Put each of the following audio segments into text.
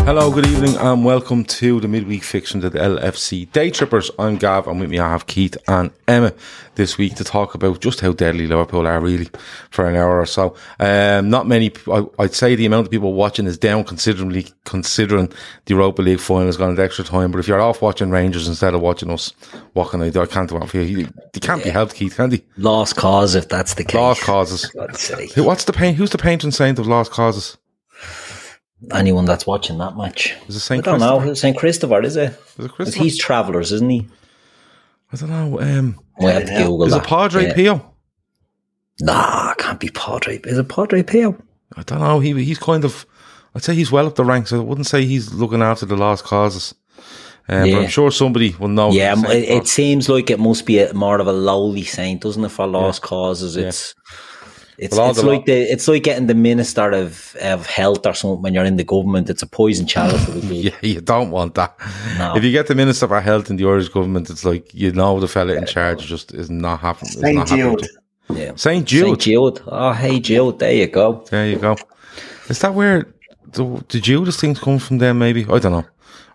Hello, good evening, and welcome to the midweek fixture of the LFC Day Trippers. I'm Gav, and with me I have Keith and Emma this week to talk about just how deadly Liverpool are, really, for an hour or so. Not many, I'd say the amount of people watching is down considerably, considering the Europa League final has gone into extra time. But if you're off watching Rangers instead of watching us, what can I do? I can't do it for you. They can't be helped, Keith, can they? Lost cause, if that's the case. Lost causes. What's the pain? Who's the patron saint of lost causes? Anyone that's watching that match. Is it St. Christopher? I don't know. St. Christopher, is it? Is it Christopher? He's Travellers, isn't he? I don't know. We'll have to Google that. Is it Padre Pio? Nah, it can't be Padre. Is it Padre Pio? I don't know. He's kind of, I'd say he's well up the ranks. I wouldn't say he's looking after the lost causes. But I'm sure somebody will know. Yeah, it seems like it must be more of a lowly saint, doesn't it, for lost causes? It's like getting the Minister of Health or something when you're in the government. It's a poison chalice for the people. Yeah, you don't want that. No. If you get the Minister of Health in the Irish government, it's like, you know, the fella in charge just is not happening. St. Jude. Yeah. St. Jude. St. Jude. Oh, hey, Jude. There you go. There you go. Is that where the Judas things come from then, maybe? I don't know.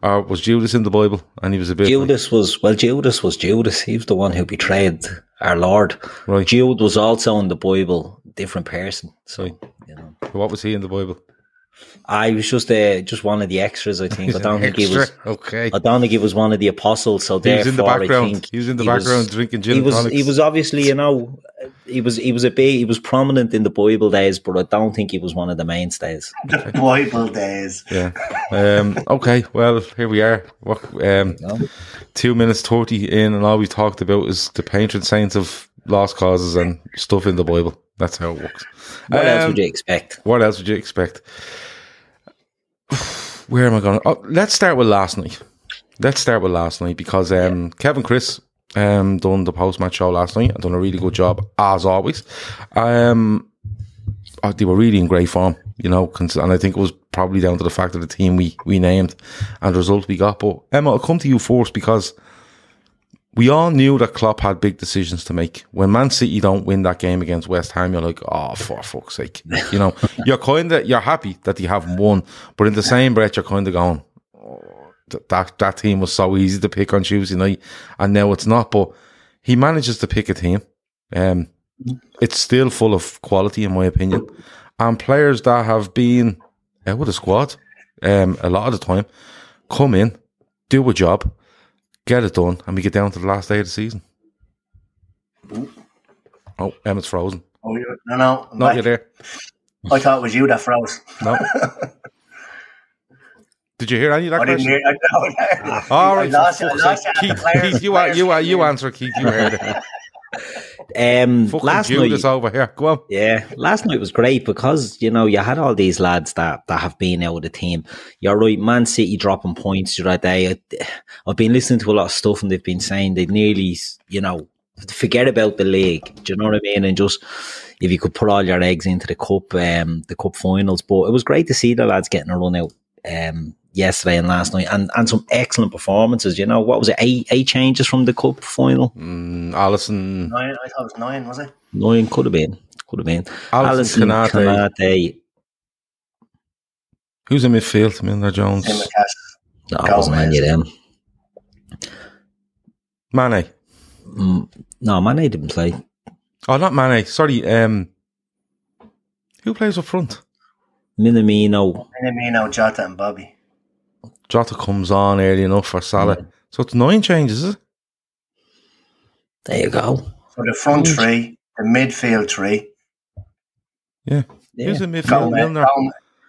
Or was Judas in the Bible? And he was a bit... Judas was Judas. He was the one who betrayed our Lord. Right. Jude was also in the Bible. Different person, so you know. What was he in the Bible? I was just one of the extras, I think. I don't think he was one of the apostles. So he was in the background. He was in the background drinking gin and tonics. He was obviously, you know, he was prominent in the Bible days, but I don't think he was one of the mainstays. The Bible days. Yeah. Okay. Well, here we are. 2:30 in, and all we talked about is the patron saints of lost causes and stuff in the Bible. That's how it works. What else would you expect? Where am I going? Oh, let's start with last night, because Kevin Chris done the post-match show last night and done a really good job, as always. They were really in great form, you know, and I think it was probably down to the fact of the team we named and the result we got. But Emma, I'll come to you first, because we all knew that Klopp had big decisions to make. When Man City don't win that game against West Ham, you're like, oh, for fuck's sake. You know, you're happy that you haven't won, but in the same breath, you're kind of going, oh, that team was so easy to pick on Tuesday night, and now it's not. But he manages to pick a team. It's still full of quality, in my opinion, and players that have been out of the squad a lot of the time come in, do a job, get it done, and we get down to the last day of the season. Oh, Emmett's frozen. Oh, no. Not you there. I thought it was you that froze. No. Did you hear any of that question? I didn't hear that. No. All right. Keith, you answer, Keith. You heard it. Last night is over here. Go on. Yeah, last night was great because, you know, you had all these lads that have been out of the team. You're right, Man City dropping points throughout the day. I've been listening to a lot of stuff and they've been saying they nearly, you know, forget about the league. Do you know what I mean? And just if you could put all your eggs into the cup finals. But it was great to see the lads getting a run out yesterday and last night, and some excellent performances. You know, what was it, eight changes from the cup final? Alisson, nine, I thought it was nine, was it? Nine, could have been. Alisson Konate. Who's in midfield? Milner, Jones. No, it wasn't any of them. Mane. No, Mane didn't play. Oh, not Mane, sorry. Who plays up front? Minamino, Jota and Bobby. Jota comes on early enough for Salah. Yeah. So it's nine changes, is it? There you go. So the front three, the midfield three. Yeah. Here's the midfield. Milner.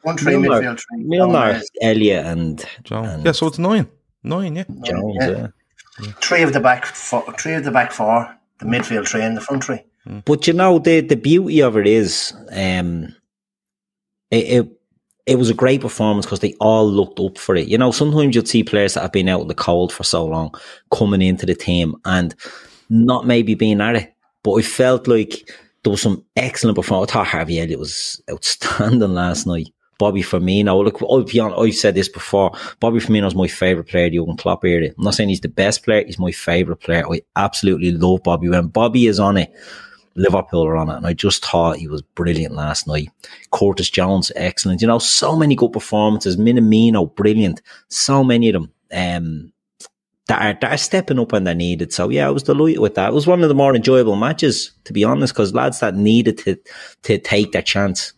Midfield three. Milner, Elliott and Jones. Yeah, so it's nine. Nine, yeah. Jones, yeah. Three of the back four, the midfield three and the front three. Mm. But you know, the beauty of it is it was a great performance because they all looked up for it. You know, sometimes you'd see players that have been out in the cold for so long coming into the team, and not maybe being at it, but I felt like there was some excellent performance. I thought Harvey Elliott was outstanding last night. Bobby Firmino, look, I'll be honest, I've said this before, Bobby Firmino's my favourite player, the Jürgen Klopp era. I'm not saying he's the best player, he's my favourite player. I absolutely love Bobby. When Bobby is on it, Liverpool are on it, and I just thought he was brilliant last night. Curtis Jones, excellent. You know, so many good performances. Minamino, brilliant. So many of them that are stepping up when they're needed. So yeah, I was delighted with that. It was one of the more enjoyable matches, to be honest, because lads that needed to take their chance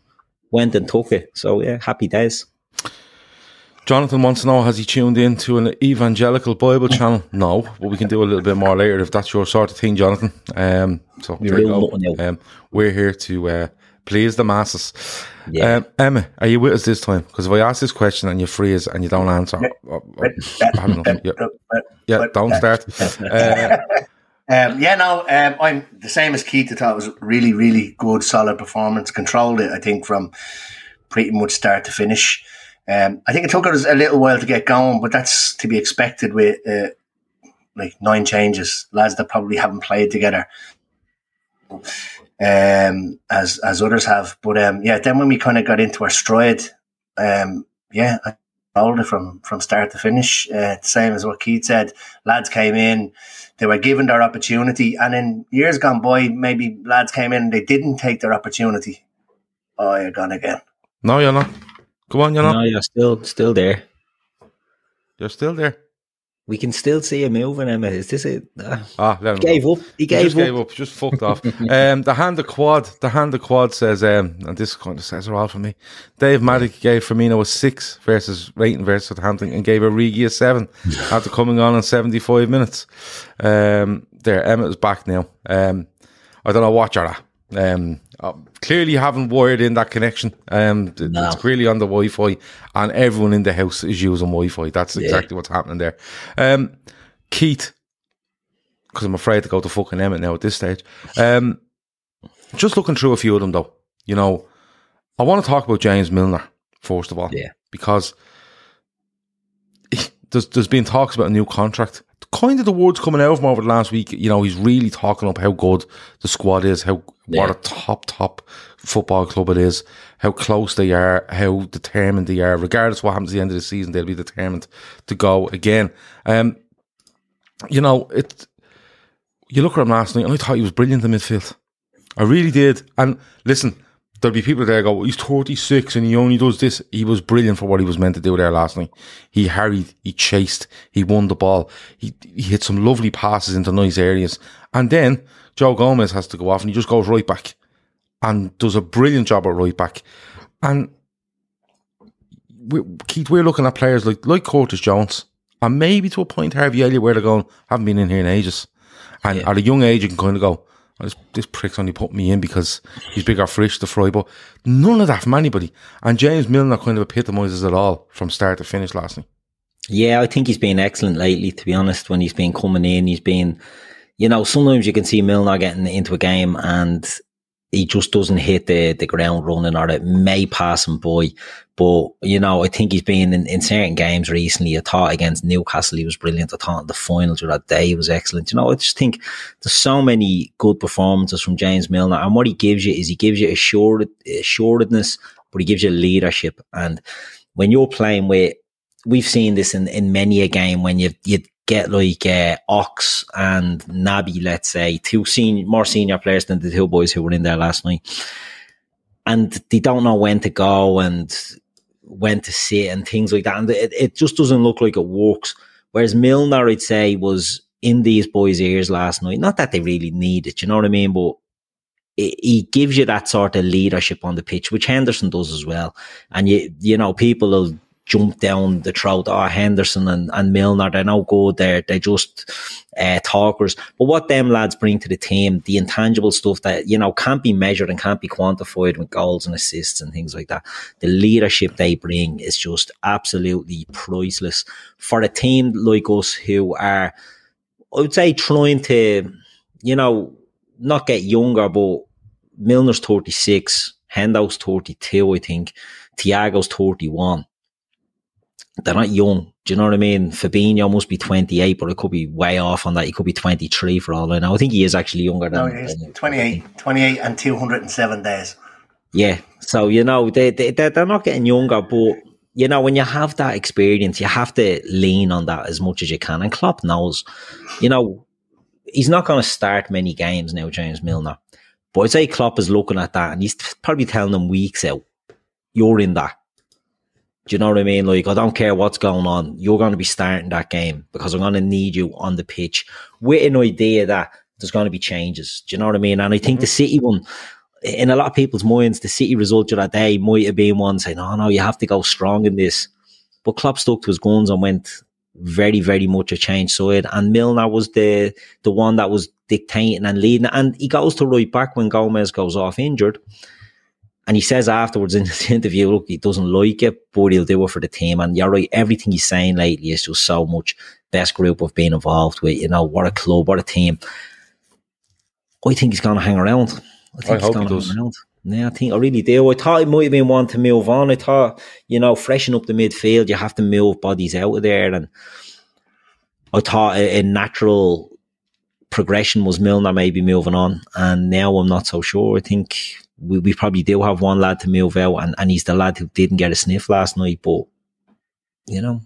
went and took it. So yeah, happy days. Jonathan wants to know, has he tuned in to an evangelical Bible channel? No, but we can do a little bit more later if that's your sort of thing, Jonathan. So there you go. We're here to please the masses. Yeah. Emma, are you with us this time? Because if I ask this question and you freeze and you don't answer, I don't know, don't start. I'm the same as Keith. I thought it was really, really good, solid performance. Controlled it, I think, from pretty much start to finish. I think it took us a little while to get going, but that's to be expected with like 9 changes, lads that probably haven't played together as others have. But then when we kind of got into our stride, I rolled it from start to finish. Same as what Keith said, lads came in, they were given their opportunity, and in years gone by, maybe lads came in and they didn't take their opportunity. Oh, you're gone again. No, you're not. Come on, No, you're still there. You're still there. We can still see him moving, Emma. Is this it? He gave up. He gave up. Just fucked off. The hand of quad says, and this kind of says it all for me. Dave Maddock gave Firmino a 6 versus Rating versus Southampton and gave Origi a 7 after coming on in 75 minutes. There, Emma is back now. I don't know what you're at. Clearly haven't wired in that connection. No. It's clearly on the Wi-Fi, and everyone in the house is using Wi-Fi. That's exactly what's happening there. Keith, because I'm afraid to go to fucking Emmett now at this stage. Just looking through a few of them though, you know, I want to talk about James Milner first of all, because there's been talks about a new contract. Kind of the words coming out of him over the last week, you know, he's really talking up how good the squad is, what a top football club it is, how close they are, how determined they are. Regardless of what happens at the end of the season, they'll be determined to go again. You know, you look at him last night, and I thought he was brilliant in midfield. I really did. And listen, there'll be people there go, well, he's 36 and he only does this. He was brilliant for what he was meant to do there last night. He harried, he chased, he won the ball. He hit some lovely passes into nice areas. And then Joe Gomez has to go off and he just goes right back and does a brilliant job at right back. And Keith, we're looking at players like Curtis Jones and maybe to a point Harvey Elliott where they're going, haven't been in here in ages. And at a young age, you can kind of go, this prick's only put me in because he's bigger fish to fry, but none of that from anybody. And James Milner kind of epitomises it all from start to finish last night. Yeah, I think he's been excellent lately, to be honest. When he's been coming in, he's been, you know, sometimes you can see Milner getting into a game and he just doesn't hit the ground running, or it may pass him by. But, you know, I think he's been in certain games recently. I thought against Newcastle, he was brilliant. I thought the finals of that day, he was excellent. You know, I just think there's so many good performances from James Milner. And what he gives you is he gives you assuredness, but he gives you leadership. And when you're playing with, we've seen this in many a game when you get like Ox and Naby, let's say, more senior players than the two boys who were in there last night. And they don't know when to go and when to sit and things like that. And it just doesn't look like it works. Whereas Milner, I'd say, was in these boys' ears last night. Not that they really need it, you know what I mean? But he gives you that sort of leadership on the pitch, which Henderson does as well. And, you know, people will jump down the throat, Henderson and Milner, they're no good, they're just talkers. But what them lads bring to the team, the intangible stuff that, you know, can't be measured and can't be quantified with goals and assists and things like that, the leadership they bring is just absolutely priceless for a team like us who are, I would say, trying to, you know, not get younger, but Milner's 36, Hendo's 32, I think, Thiago's 31. they're not young. Do you know what I mean? Fabinho must be 28, but it could be way off on that. He could be 23 for all I know. I think he is actually younger than... No, he is 28 and 207 days. Yeah. So, you know, they're not getting younger, but, you know, when you have that experience, you have to lean on that as much as you can. And Klopp knows, you know, he's not going to start many games now, James Milner. But I'd say Klopp is looking at that and he's probably telling them weeks out, you're in that. Do you know what I mean? Like, I don't care what's going on. You're going to be starting that game because I'm going to need you on the pitch with an idea that there's going to be changes. Do you know what I mean? And I think the City one, in a lot of people's minds, the City result of that day might have been one saying, no, you have to go strong in this. But Klopp stuck to his guns and went very, very much a change side. And Milner was the one that was dictating and leading. And he goes to right back when Gomez goes off injured. And he says afterwards in this interview, look, he doesn't like it, but he'll do it for the team. And you're right, everything he's saying lately is just so much best group of being involved with, you know, what a club, what a team. I think he's going to hang around. I hope he does. Yeah, I really do. I thought it might have been one to move on. I thought, you know, freshen up the midfield, you have to move bodies out of there. And I thought a natural progression was Milner maybe moving on. And now I'm not so sure. I think... We probably do have one lad to move out, and he's the lad who didn't get a sniff last night. But you know,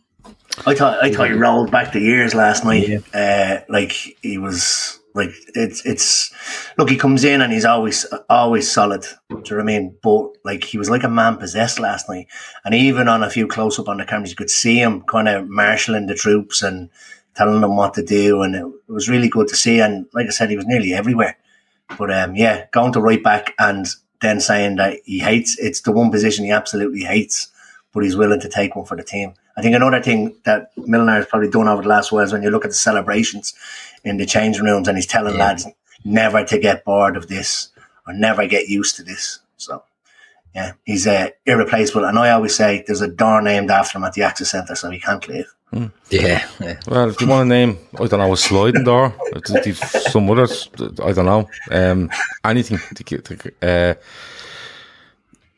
I thought he rolled back the years last night. Yeah. Like he was like it's look, he comes in and he's always solid. Do you know what I mean? But like he was like a man possessed last night, and even on a few close up on the cameras, you could see him kind of marshalling the troops and telling them what to do, and it was really good to see. And like I said, he was nearly everywhere. But yeah, going to right back and then saying that he hates, it's the one position he absolutely hates, but he's willing to take one for the team. I think another thing that Milner has probably done over the last while is when you look at the celebrations in the changing rooms and he's telling lads never to get bored of this or never get used to this. So yeah, he's irreplaceable. And I always say there's a door named after him at the Access Centre, so he can't leave. Yeah. Well, if you want to name, I don't know, a sliding door, some others, I don't know, anything to keep,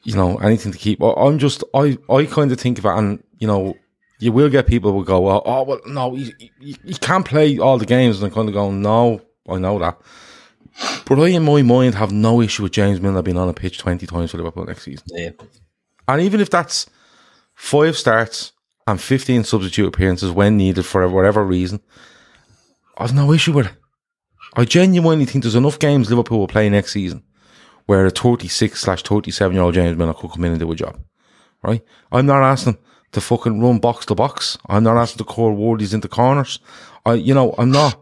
you know, anything to keep. I kind of think of it, and you know, you will get people who will go, oh, well, no, you can't play all the games, and I kind of go, no, I know that, but I in my mind have no issue with James Milner being on a pitch 20 times for Liverpool next season. Yeah, and even if that's 5 starts. And 15 substitute appearances when needed for whatever reason, I've no issue with it. I genuinely think there's enough games Liverpool will play next season where a 36/37-year-old James Milner could come in and do a job, right? I'm not asking them to fucking run box to box. I'm not asking them to call worldies into corners. I'm not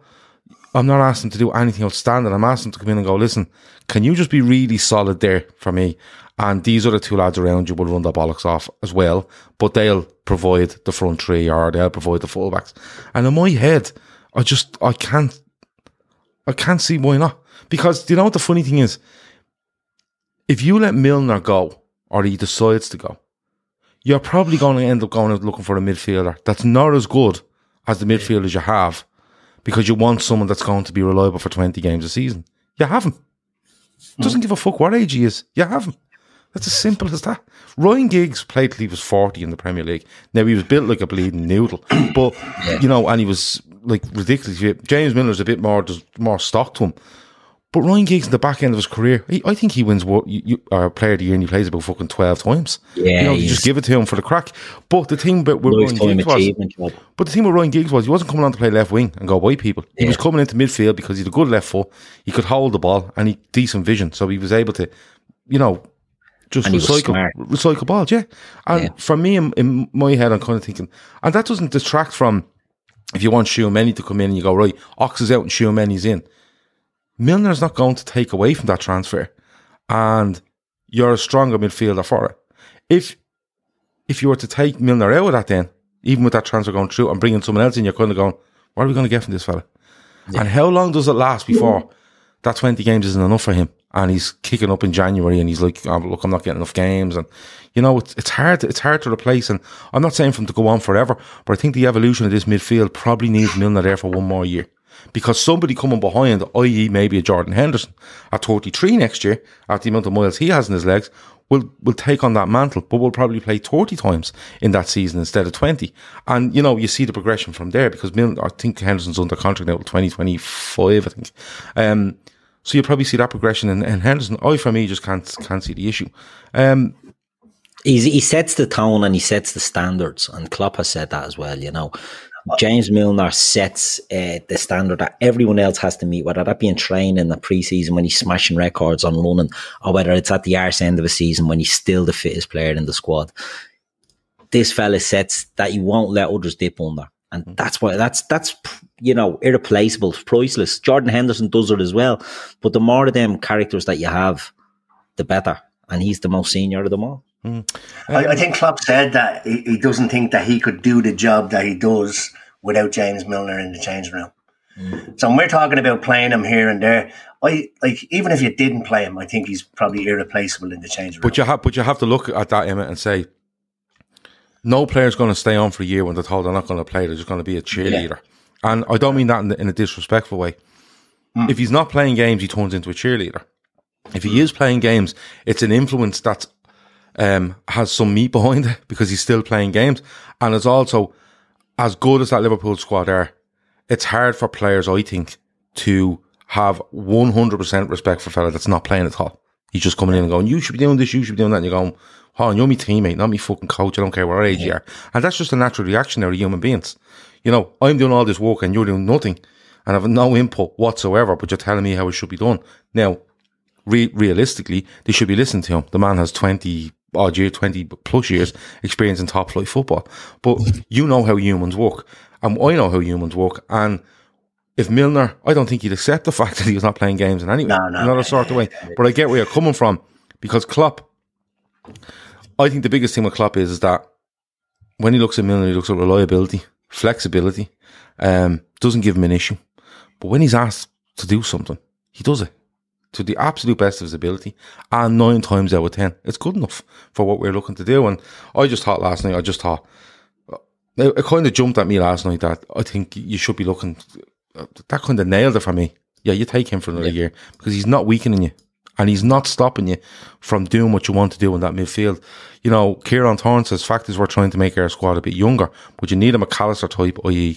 asking them to do anything outstanding. I'm asking them to come in and go, listen, can you just be really solid there for me? And these other 2 lads around you will run the bollocks off as well, but they'll provide the front 3 or they'll provide the fullbacks. And in my head, I can't see why not. Because you know what the funny thing is? If you let Milner go, or he decides to go, you're probably going to end up going out looking for a midfielder that's not as good as the midfielders you have, because you want someone that's going to be reliable for 20 games a season. You have him. Doesn't give a fuck what age he is. You have him. That's as simple as that. Ryan Giggs played till he was 40 in the Premier League. Now, he was built like a bleeding noodle, but, you know, and he was, like, ridiculous. James Milner's a bit more, there's more stock to him. But Ryan Giggs in the back end of his career, I think he wins Player of the Year and he plays about fucking 12 times. Yeah, you know, you just give it to him for the crack. But the thing with Ryan Giggs was, he wasn't coming on to play left wing and go by people. He was coming into midfield because he had a good left foot, he could hold the ball, and he decent vision, so he was able to, you know, just recycle balls, yeah. And for me, in my head, I'm kind of thinking, and that doesn't detract from if you want Tchouaméni to come in and you go, right, Ox is out and Tchouaméni's in. Milner's not going to take away from that transfer, and you're a stronger midfielder for it. If you were to take Milner out of that then, even with that transfer going through and bringing someone else in, you're kind of going, what are we going to get from this fella? Yeah. And how long does it last before that 20 games isn't enough for him? And he's kicking up in January and he's like, oh, look, I'm not getting enough games. And, you know, it's hard to replace. And I'm not saying for him to go on forever, but I think the evolution of this midfield probably needs Milner there for one more year. because somebody coming behind, i.e. maybe a Jordan Henderson, at 33 next year, at the amount of miles he has in his legs, will take on that mantle, but will probably play 30 times in that season instead of 20. And, you know, you see the progression from there, because Milner, I think Henderson's under contract now, 2025, I think. So you'll probably see that progression in Henderson. For me, just can't see the issue. He sets the tone and he sets the standards, and Klopp has said that as well, you know. James Milner sets the standard that everyone else has to meet, whether that be in training, the pre-season when he's smashing records on running, or whether it's at the arse end of a season when he's still the fittest player in the squad. This fella sets that he won't let others dip under, and that's why that's you know, irreplaceable, priceless. Jordan Henderson does it as well, but the more of them characters that you have, the better, and he's the most senior of them all. I think Klopp said that he doesn't think that he could do the job that he does without James Milner in the change room. So when we're talking about playing him here and there, even if you didn't play him, I think he's probably irreplaceable in the change room. But you have to look at that, Emmett, and say no player's going to stay on for a year when they're told they're not going to play. They're just going to be a cheerleader, and I don't mean that in a disrespectful way. If he's not playing games, he turns into a cheerleader. If he is playing games, it's an influence that's has some meat behind it, because he's still playing games. And it's also, as good as that Liverpool squad are, it's hard for players, I think, to have 100% respect for a fella that's not playing at all. He's just coming in and going, you should be doing this, you should be doing that. And you're going, oh, and you're my teammate, not my fucking coach. I don't care what age you are. And that's just a natural reactionary human beings. You know, I'm doing all this work and you're doing nothing and have no input whatsoever, but you're telling me how it should be done. Now, realistically, they should be listening to him. The man has 20 plus years experience in top flight football, but you know how humans work, and I know how humans work. And if Milner, I don't think he'd accept the fact that he was not playing games in any way, another sort of way. But I get where you're coming from, because Klopp, I think the biggest thing with Klopp is that when he looks at Milner, he looks at reliability, flexibility, doesn't give him an issue. But when he's asked to do something, he does it to the absolute best of his ability, and 9 times out of 10, it's good enough for what we're looking to do. And I just thought last night, it kind of jumped at me last night that I think you should be looking, that kind of nailed it for me. Yeah, you take him for another year, because he's not weakening you, and he's not stopping you from doing what you want to do in that midfield. You know, Kieran Thorne says, fact is we're trying to make our squad a bit younger, but you need a McAllister type, i.e.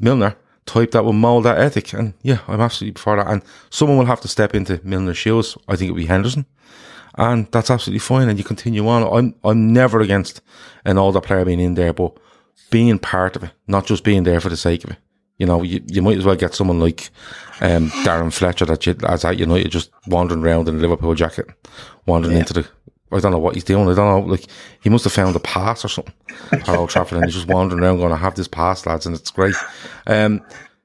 Milner, type that will mould that ethic. And yeah, I'm absolutely for that. And someone will have to step into Milner's shoes. I think it'll be Henderson. And that's absolutely fine. And you continue on. I'm never against an older player being in there, but being part of it, not just being there for the sake of it. You know, you might as well get someone like Darren Fletcher at United, just wandering around in a Liverpool jacket, wandering into the, I don't know what he's doing. I don't know. Like, he must have found a pass or something at Old Trafford, and he's just wandering around going, I have this pass, lads, and it's great. How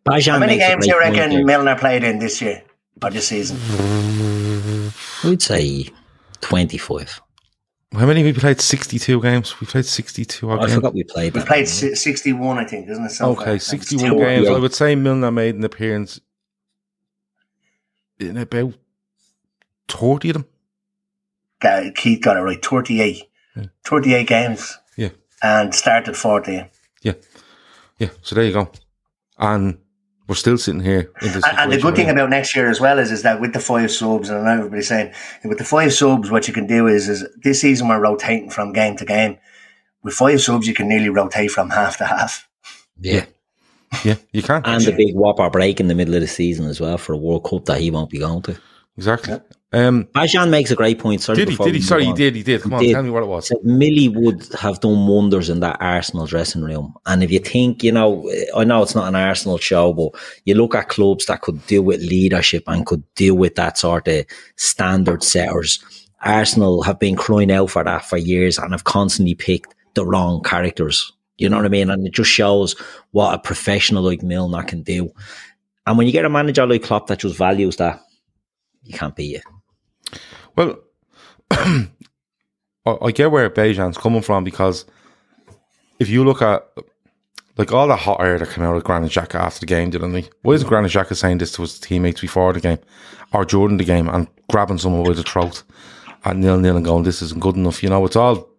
many games do you reckon Milner played in this year or this season? We'd say 25. How many have we played? 62 games? We played 62. I forgot we played. We played 61, I think, isn't it? Okay, 61 games. I would say Milner made an appearance in about 30 of them. Keith got it right, 38. Yeah. 38 games. Yeah. And started 40. Yeah. Yeah. So there you go. And we're still sitting here. And the good thing about next year as well is that with the 5 subs, and I know everybody's saying, with the 5 subs, what you can do is this season we're rotating from game to game. With 5 subs, you can nearly rotate from half to half. Yeah. Yeah, you can. And the big whopper break in the middle of the season as well for a World Cup that he won't be going to. Exactly. Yeah. Bajan makes a great point. Sorry, he did. Come on, tell me what it was. So Millie would have done wonders in that Arsenal dressing room. And if you think, you know, I know it's not an Arsenal show, but you look at clubs that could deal with leadership and could deal with that sort of standard setters. Arsenal have been crying out for that for years and have constantly picked the wrong characters. You know what I mean? And it just shows what a professional like Milner can do. And when you get a manager like Klopp that just values that, you can't beat it. Well, I get where Bejan's coming from, because if you look at like all the hot air that came out of Granit Xhaka after the game, didn't they? Why isn't Granit Xhaka saying this to his teammates before the game or during the game and grabbing someone by the throat at 0-0 and going, this isn't good enough? You know, it's all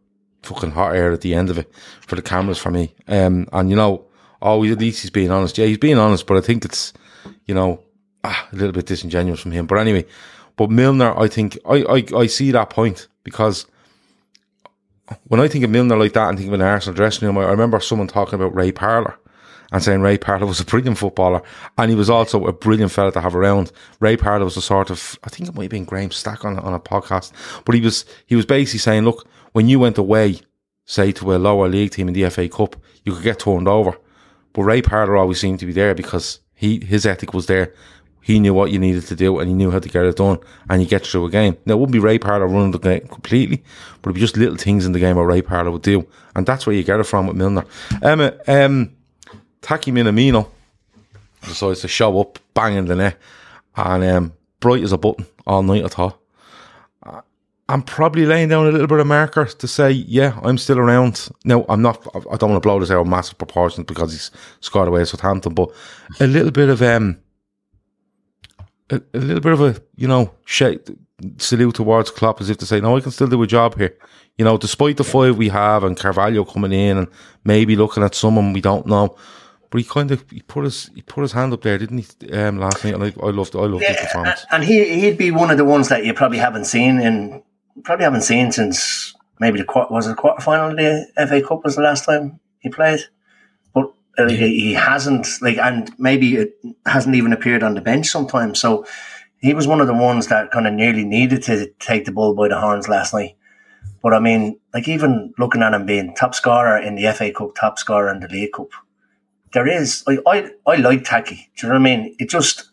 fucking hot air at the end of it for the cameras for me. And, you know, oh, at least he's being honest. Yeah, he's being honest, but I think it's, you know, a little bit disingenuous from him. But anyway, but Milner, I think, I see that point, because when I think of Milner like that and think of an Arsenal dressing room, I remember someone talking about Ray Parlour and saying Ray Parlour was a brilliant footballer, and he was also a brilliant fella to have around. Ray Parlour was a sort of, I think it might have been Graham Stack on a podcast, but he was basically saying, look, when you went away, say, to a lower league team in the FA Cup, you could get turned over. But Ray Parlour always seemed to be there because his ethic was there. He knew what you needed to do and he knew how to get it done, and you get through a game. Now, it wouldn't be Ray Parlour running the game completely, but it'd be just little things in the game where Ray Parlour would do. And that's where you get it from with Milner. Takumi Minamino decides to show up, bang in the net, and bright as a button all night, I thought. I'm probably laying down a little bit of marker to say, yeah, I'm still around. Now, I'm not, I don't want to blow this out in massive proportions because he's scored away at Southampton, but a little bit of, salute towards Klopp, as if to say, no, I can still do a job here. You know, despite the five we have and Carvalho coming in and maybe looking at someone we don't know. But he kind of he put his hand up there, didn't he? Last night, and I loved his performance. And he'd be one of the ones that you probably haven't seen since maybe the quarterfinal of the FA Cup was the last time he played. But he hasn't, like, and maybe it hasn't even appeared on the bench sometimes. So he was one of the ones that kind of nearly needed to take the bull by the horns last night. But I mean, like, even looking at him being top scorer in the FA Cup, top scorer in the League Cup. There is, I like Taki. Do you know what I mean? I just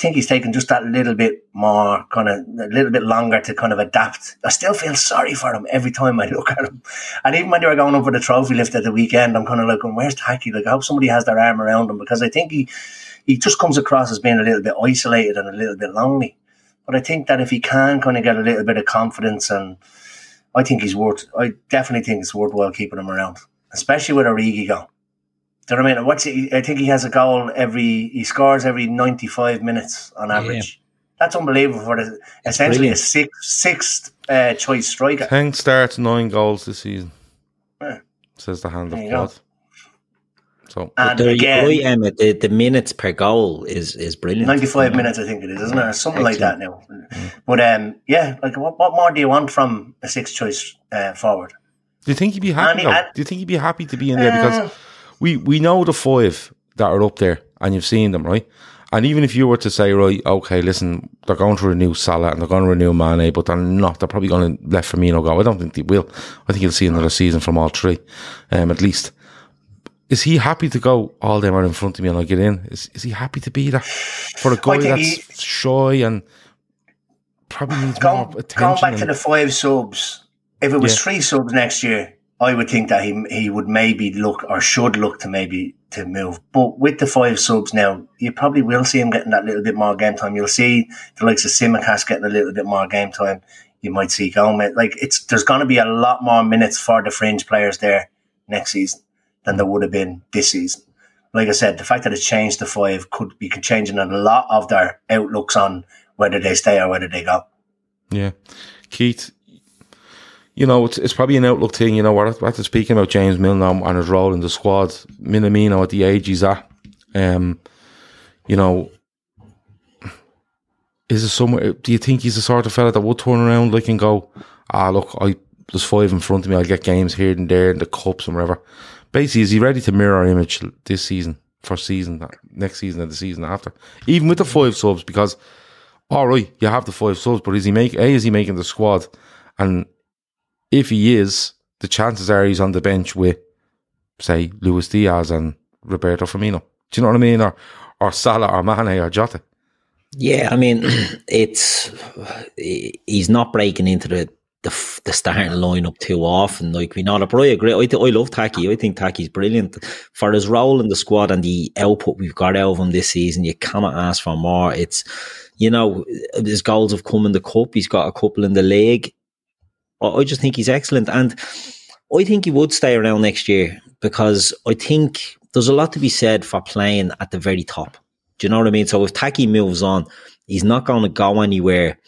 think he's taken just that little bit more, kind of a little bit longer to kind of adapt. I still feel sorry for him every time I look at him. And even when they were going up with the trophy lift at the weekend, I'm kind of like, where's Taki? Like, I hope somebody has their arm around him, because I think he just comes across as being a little bit isolated and a little bit lonely. But I think that if he can kind of get a little bit of confidence, and I definitely think it's worthwhile keeping him around, especially with Origi gone. Do you know what I mean? I think he has a goal he scores every 95 minutes on average. Yeah. That's unbelievable for essentially brilliant. A sixth choice striker. 10 starts, 9 goals this season. Says the hand of God. So, and again, boy, Emma, the minutes per goal is brilliant. 95 minutes, I think it is, isn't it? Or something excellent. Like that now. Mm. But what more do you want from a sixth choice forward? Do you think he'd be happy? Do you think he'd be happy to be in there? Because we know the five that are up there, and you've seen them, right? And even if you were to say, right, okay, listen, they're going to renew Salah and they're going to renew Mane, but they're not. They're probably going to let Firmino go. I don't think they will. I think you'll see another season from all three, at least. Is he happy to go, all them are in front of me and I get in? Is he happy to be that? For a guy that's shy and probably needs more attention. Going back to the 5 subs, if it was 3 subs next year, I would think that he would maybe look, or should look, to move. But with the 5 subs now, you probably will see him getting that little bit more game time. You'll see the likes of Tsimikas getting a little bit more game time. You might see Gomez. Like, there's going to be a lot more minutes for the fringe players there next season than there would have been this season. Like I said, the fact that it's changed to 5 could be changing a lot of their outlooks on whether they stay or whether they go. Yeah. Keith, you know, it's probably an outlook thing. You know, after speaking about James Milner and his role in the squad, Minamino at the age he's at, you know, is it somewhere? Do you think he's the sort of fella that would turn around, like, and go, look, there's 5 in front of me, I'll get games here and there and the cups and whatever. Basically, is he ready to mirror image this season, first season, next season, and the season after? Even with the 5 subs, because, all right, you have the 5 subs, but is he making the squad? And if he is, the chances are he's on the bench with, say, Luis Diaz and Roberto Firmino. Do you know what I mean? Or Salah or Mane or Jota. Yeah, I mean, he's not breaking into the starting lineup too often. Like, we know that, but I agree. I love Taki. I think Taki's brilliant for his role in the squad and the output we've got out of him this season. You cannot ask for more. It's, you know, his goals have come in the cup. He's got a couple in the league. I just think he's excellent, and I think he would stay around next year, because I think there's a lot to be said for playing at the very top. Do you know what I mean? So if Taki moves on, he's not going to go anywhere,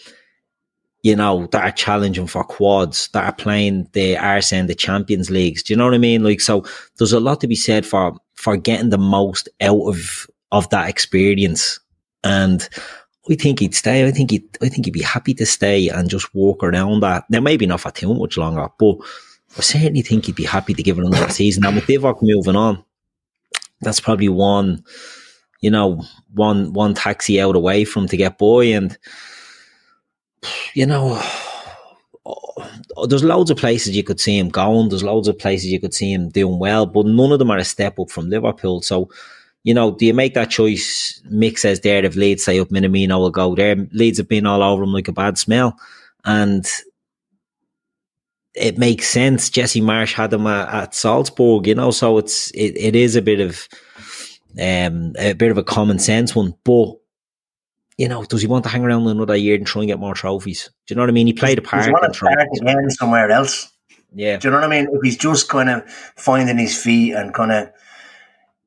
you know, that are challenging for quads, that are playing the Arsenal, the Champions Leagues. Do you know what I mean? Like, so there's a lot to be said for for getting the most out of that experience. And I think he'd stay. I think he'd be happy to stay and just walk around that. Now, maybe not for too much longer, but I certainly think he'd be happy to give it another season. And with Divock moving on, that's probably one taxi out away from to get by. And, you know, there's loads of places you could see him going. There's loads of places you could see him doing well, but none of them are a step up from Liverpool. So, you know, do you make that choice? Mick says there, if Leeds say up, Minamino will go there. Leeds have been all over him like a bad smell. And it makes sense. Jesse Marsh had him at Salzburg, you know, so it is a bit of a common sense one. But, you know, does he want to hang around another year and try and get more trophies? Do you know what I mean? He played a part. He's want to start again somewhere else. Yeah. Do you know what I mean? If he's just kind of finding his feet and kind of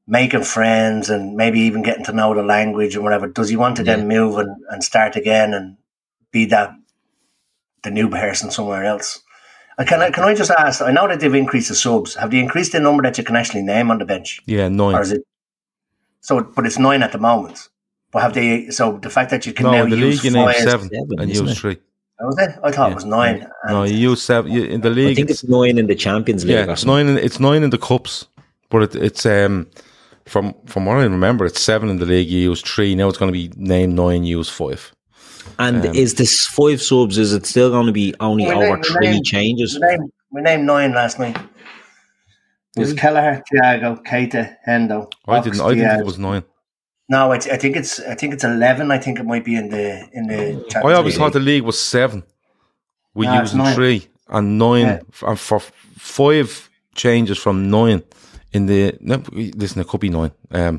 making friends and maybe even getting to know the language and whatever, does he want to then move and start again and be the new person somewhere else? Can I just ask, I know that they've increased the subs. Have they increased the number that you can actually name on the bench? Yeah, 9. Or is it, so, but it's 9 at the moment. But have they, so the fact that you can now use 5... No, in the league you name 7 and use 3. That was it? I thought it was 9. No, you use 7. In the league... I think it's 9 in the Champions League. Yeah, it's 9 in the Cups. But it's from what I remember, it's 7 in the league, you use 3. Now it's going to be named 9, you use 5. And is this 5 subs, is it still going to be only over 3 changes? We named 9 last night. It was Kelleher, Thiago, Keita, Hendo. I didn't think it was 9. No, I think it's 11. I think it might be in the. I always thought the league was 7. We're using 3 and 9, and for 5 changes from 9 in the. No, listen, it could be 9. There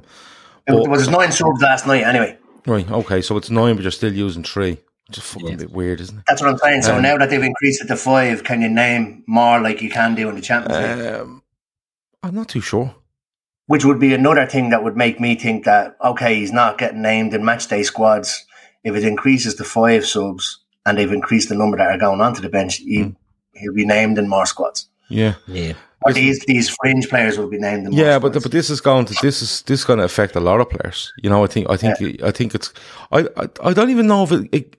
was 9 subs last night anyway. Right, okay, so it's 9, but you're still using 3. It's a fucking bit weird, isn't it? That's what I'm saying. So now that they've increased it to 5, can you name more like you can do in the Champions League? I'm not too sure. Which would be another thing that would make me think that, okay, he's not getting named in matchday squads. If it increases to 5 subs and they've increased the number that are going onto the bench, he'll be named in more squads. Yeah, yeah. Or these fringe players will be named. But this is going to affect a lot of players. You know, I don't even know if it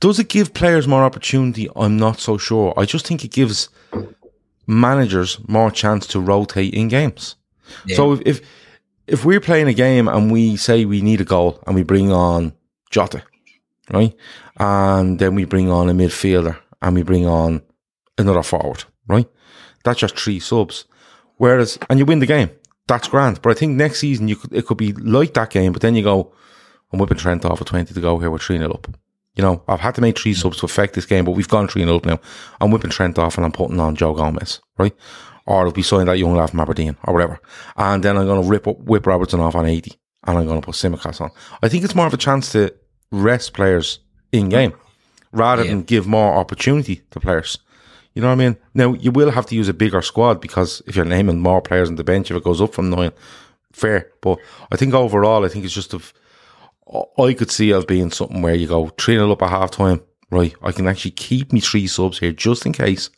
does it give players more opportunity. I'm not so sure. I just think it gives managers more chance to rotate in games. Yeah. So if we're playing a game and we say we need a goal and we bring on Jota, right, and then we bring on a midfielder and we bring on another forward, right. That's just 3 subs. Whereas, and you win the game. That's grand. But I think next season it could be like that game, but then you go, I'm whipping Trent off with 20 to go here. We're 3-0 up. You know, I've had to make 3 subs to affect this game, but we've gone 3-0 up now. I'm whipping Trent off and I'm putting on Joe Gomez, right? Or it'll be signing that young lad from Aberdeen or whatever. And then I'm going to whip Robertson off on 80 and I'm going to put Simicast on. I think it's more of a chance to rest players in game rather than give more opportunity to players. You know what I mean? Now, you will have to use a bigger squad because if you're naming more players on the bench, if it goes up from 9, fair. But I think overall, it's just I could see it being something where you go 3-0 up at half time, right? I can actually keep me 3 subs here just in case,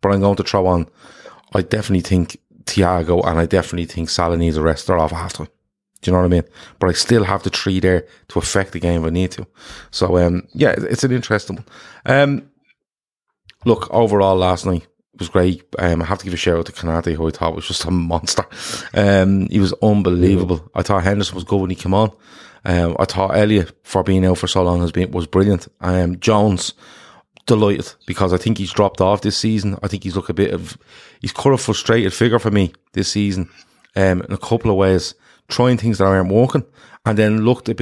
but I'm going to throw on. I definitely think Thiago and I definitely think Salah needs a rest. They're off half time. Do you know what I mean? But I still have the 3 there to affect the game if I need to. So, it's an interesting one. Look, overall last night was great. I have to give a shout out to Konate, who I thought was just a monster. He was unbelievable. I thought Henderson was good when he came on. I thought Elliott, for being out for so long, was brilliant. Jones, delighted, because I think he's dropped off this season. I think he's looked he's quite a frustrated figure for me this season, in a couple of ways, trying things that aren't working, and then he looked a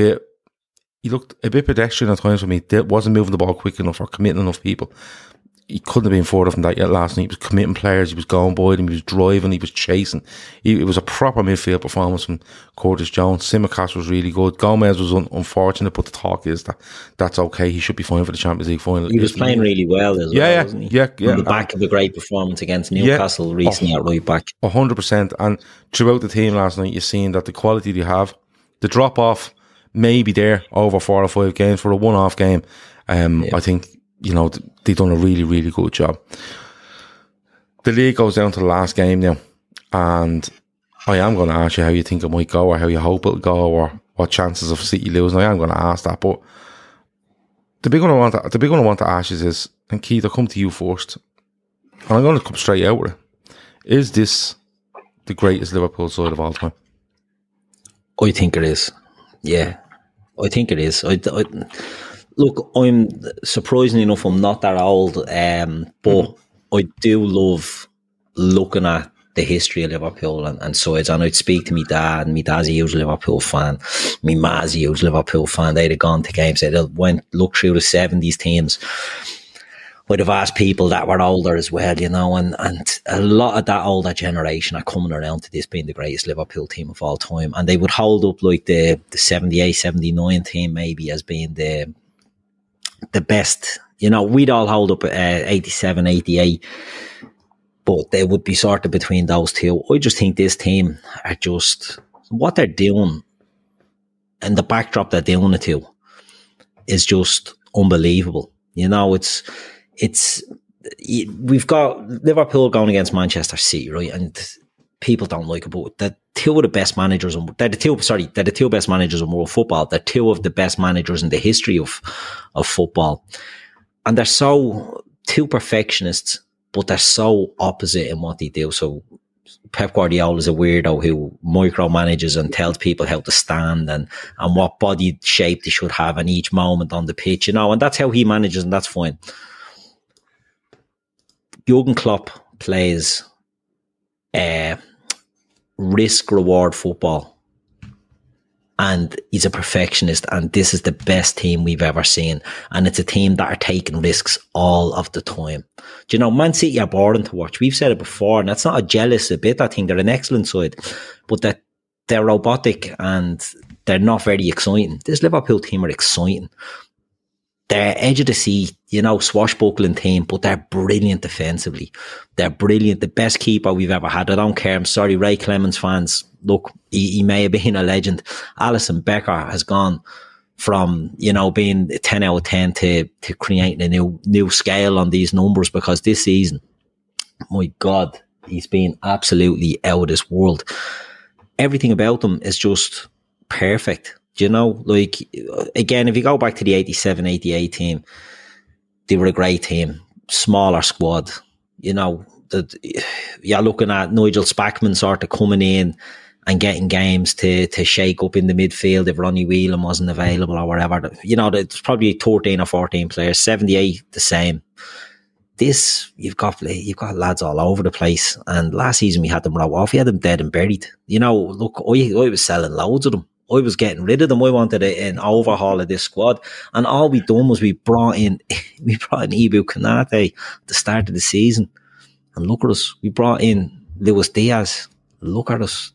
bit pedestrian at times for me. Wasn't moving the ball quick enough or committing enough people. He couldn't have been further from that yet last night. He was committing players, he was going by them, he was driving, he was chasing. It was a proper midfield performance from Curtis Jones. Simicast was really good. Gomez was unfortunate, but the talk is that that's okay. He should be fine for the Champions League final. He was playing really well as well, wasn't he? Yeah. On the back of a great performance against Newcastle recently at right back. 100%. And throughout the team last night, you're seeing that the quality they have, the drop-off may be there over 4 or 5 games for a one-off game. I think... You know, they've done a really, really good job. The league goes down to the last game now. And I am going to ask you how you think it might go, or how you hope it'll go, or what chances of City losing. I am going to ask that, but the big one I want to ask you is, and Keith, I'll come to you first, and I'm going to come straight out with it. Is this the greatest Liverpool side of all time? I think it is. Yeah, I think it is. Look, I'm surprisingly enough, I'm not that old, but I do love looking at the history of Liverpool and sides. And I'd speak to my dad, and my dad's a huge Liverpool fan. My ma's a huge Liverpool fan. They'd have gone to games. They'd have looked through the 70s teams. I'd have asked people that were older as well, you know, and a lot of that older generation are coming around to this being the greatest Liverpool team of all time. And they would hold up like the 78, 79 team maybe as being the best. You know, we'd all hold up 87, 88. But they would be sort of between those two. I just think this team are just, what they're doing and the backdrop that they're doing it to is just unbelievable. You know, we've got Liverpool going against Manchester City, right? And people don't like it, but they're the two best managers in world football. They're two of the best managers in the history of football. And they're so two perfectionists, but they're so opposite in what they do. So Pep Guardiola is a weirdo who micromanages and tells people how to stand and what body shape they should have in each moment on the pitch, you know, and that's how he manages, and that's fine. Jürgen Klopp plays risk-reward football, and he's a perfectionist, and this is the best team we've ever seen, and it's a team that are taking risks all of the time. Do you know, Man City are boring to watch. We've said it before, and that's not a jealous a bit. I think they're an excellent side, but that they're robotic and they're not very exciting. This Liverpool team are exciting. They're edge of the sea, you know, swashbuckling team, but they're brilliant defensively. They're brilliant. The best keeper we've ever had. I don't care. I'm sorry, Ray Clemens fans. Look, he may have been a legend. Alisson Becker has gone from, you know, being 10 out of 10 to creating a new scale on these numbers, because this season, my God, he's been absolutely out of this world. Everything about him is just perfect. Do you know, like, again, if you go back to the 87, 88 team, they were a great team, smaller squad. You know, you're looking at Nigel Spackman sort of coming in and getting games to shake up in the midfield if Ronnie Whelan wasn't available or whatever. You know, there's probably 13 or 14 players, 78 the same. This, you've got lads all over the place. And last season we had them right off. We had them dead and buried. You know, look, I was selling loads of them. I was getting rid of them. I wanted an overhaul of this squad. And all we done was we brought in Ibou Konate at the start of the season. And look at us. We brought in Luis Diaz. Look at us.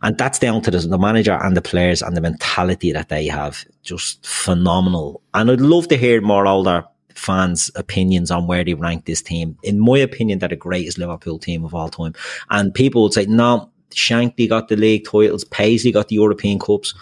And that's down to the manager and the players and the mentality that they have. Just phenomenal. And I'd love to hear more older fans' opinions on where they rank this team. In my opinion, they're the greatest Liverpool team of all time. And people would say, no, Shankly got the league titles, Paisley got the European Cups.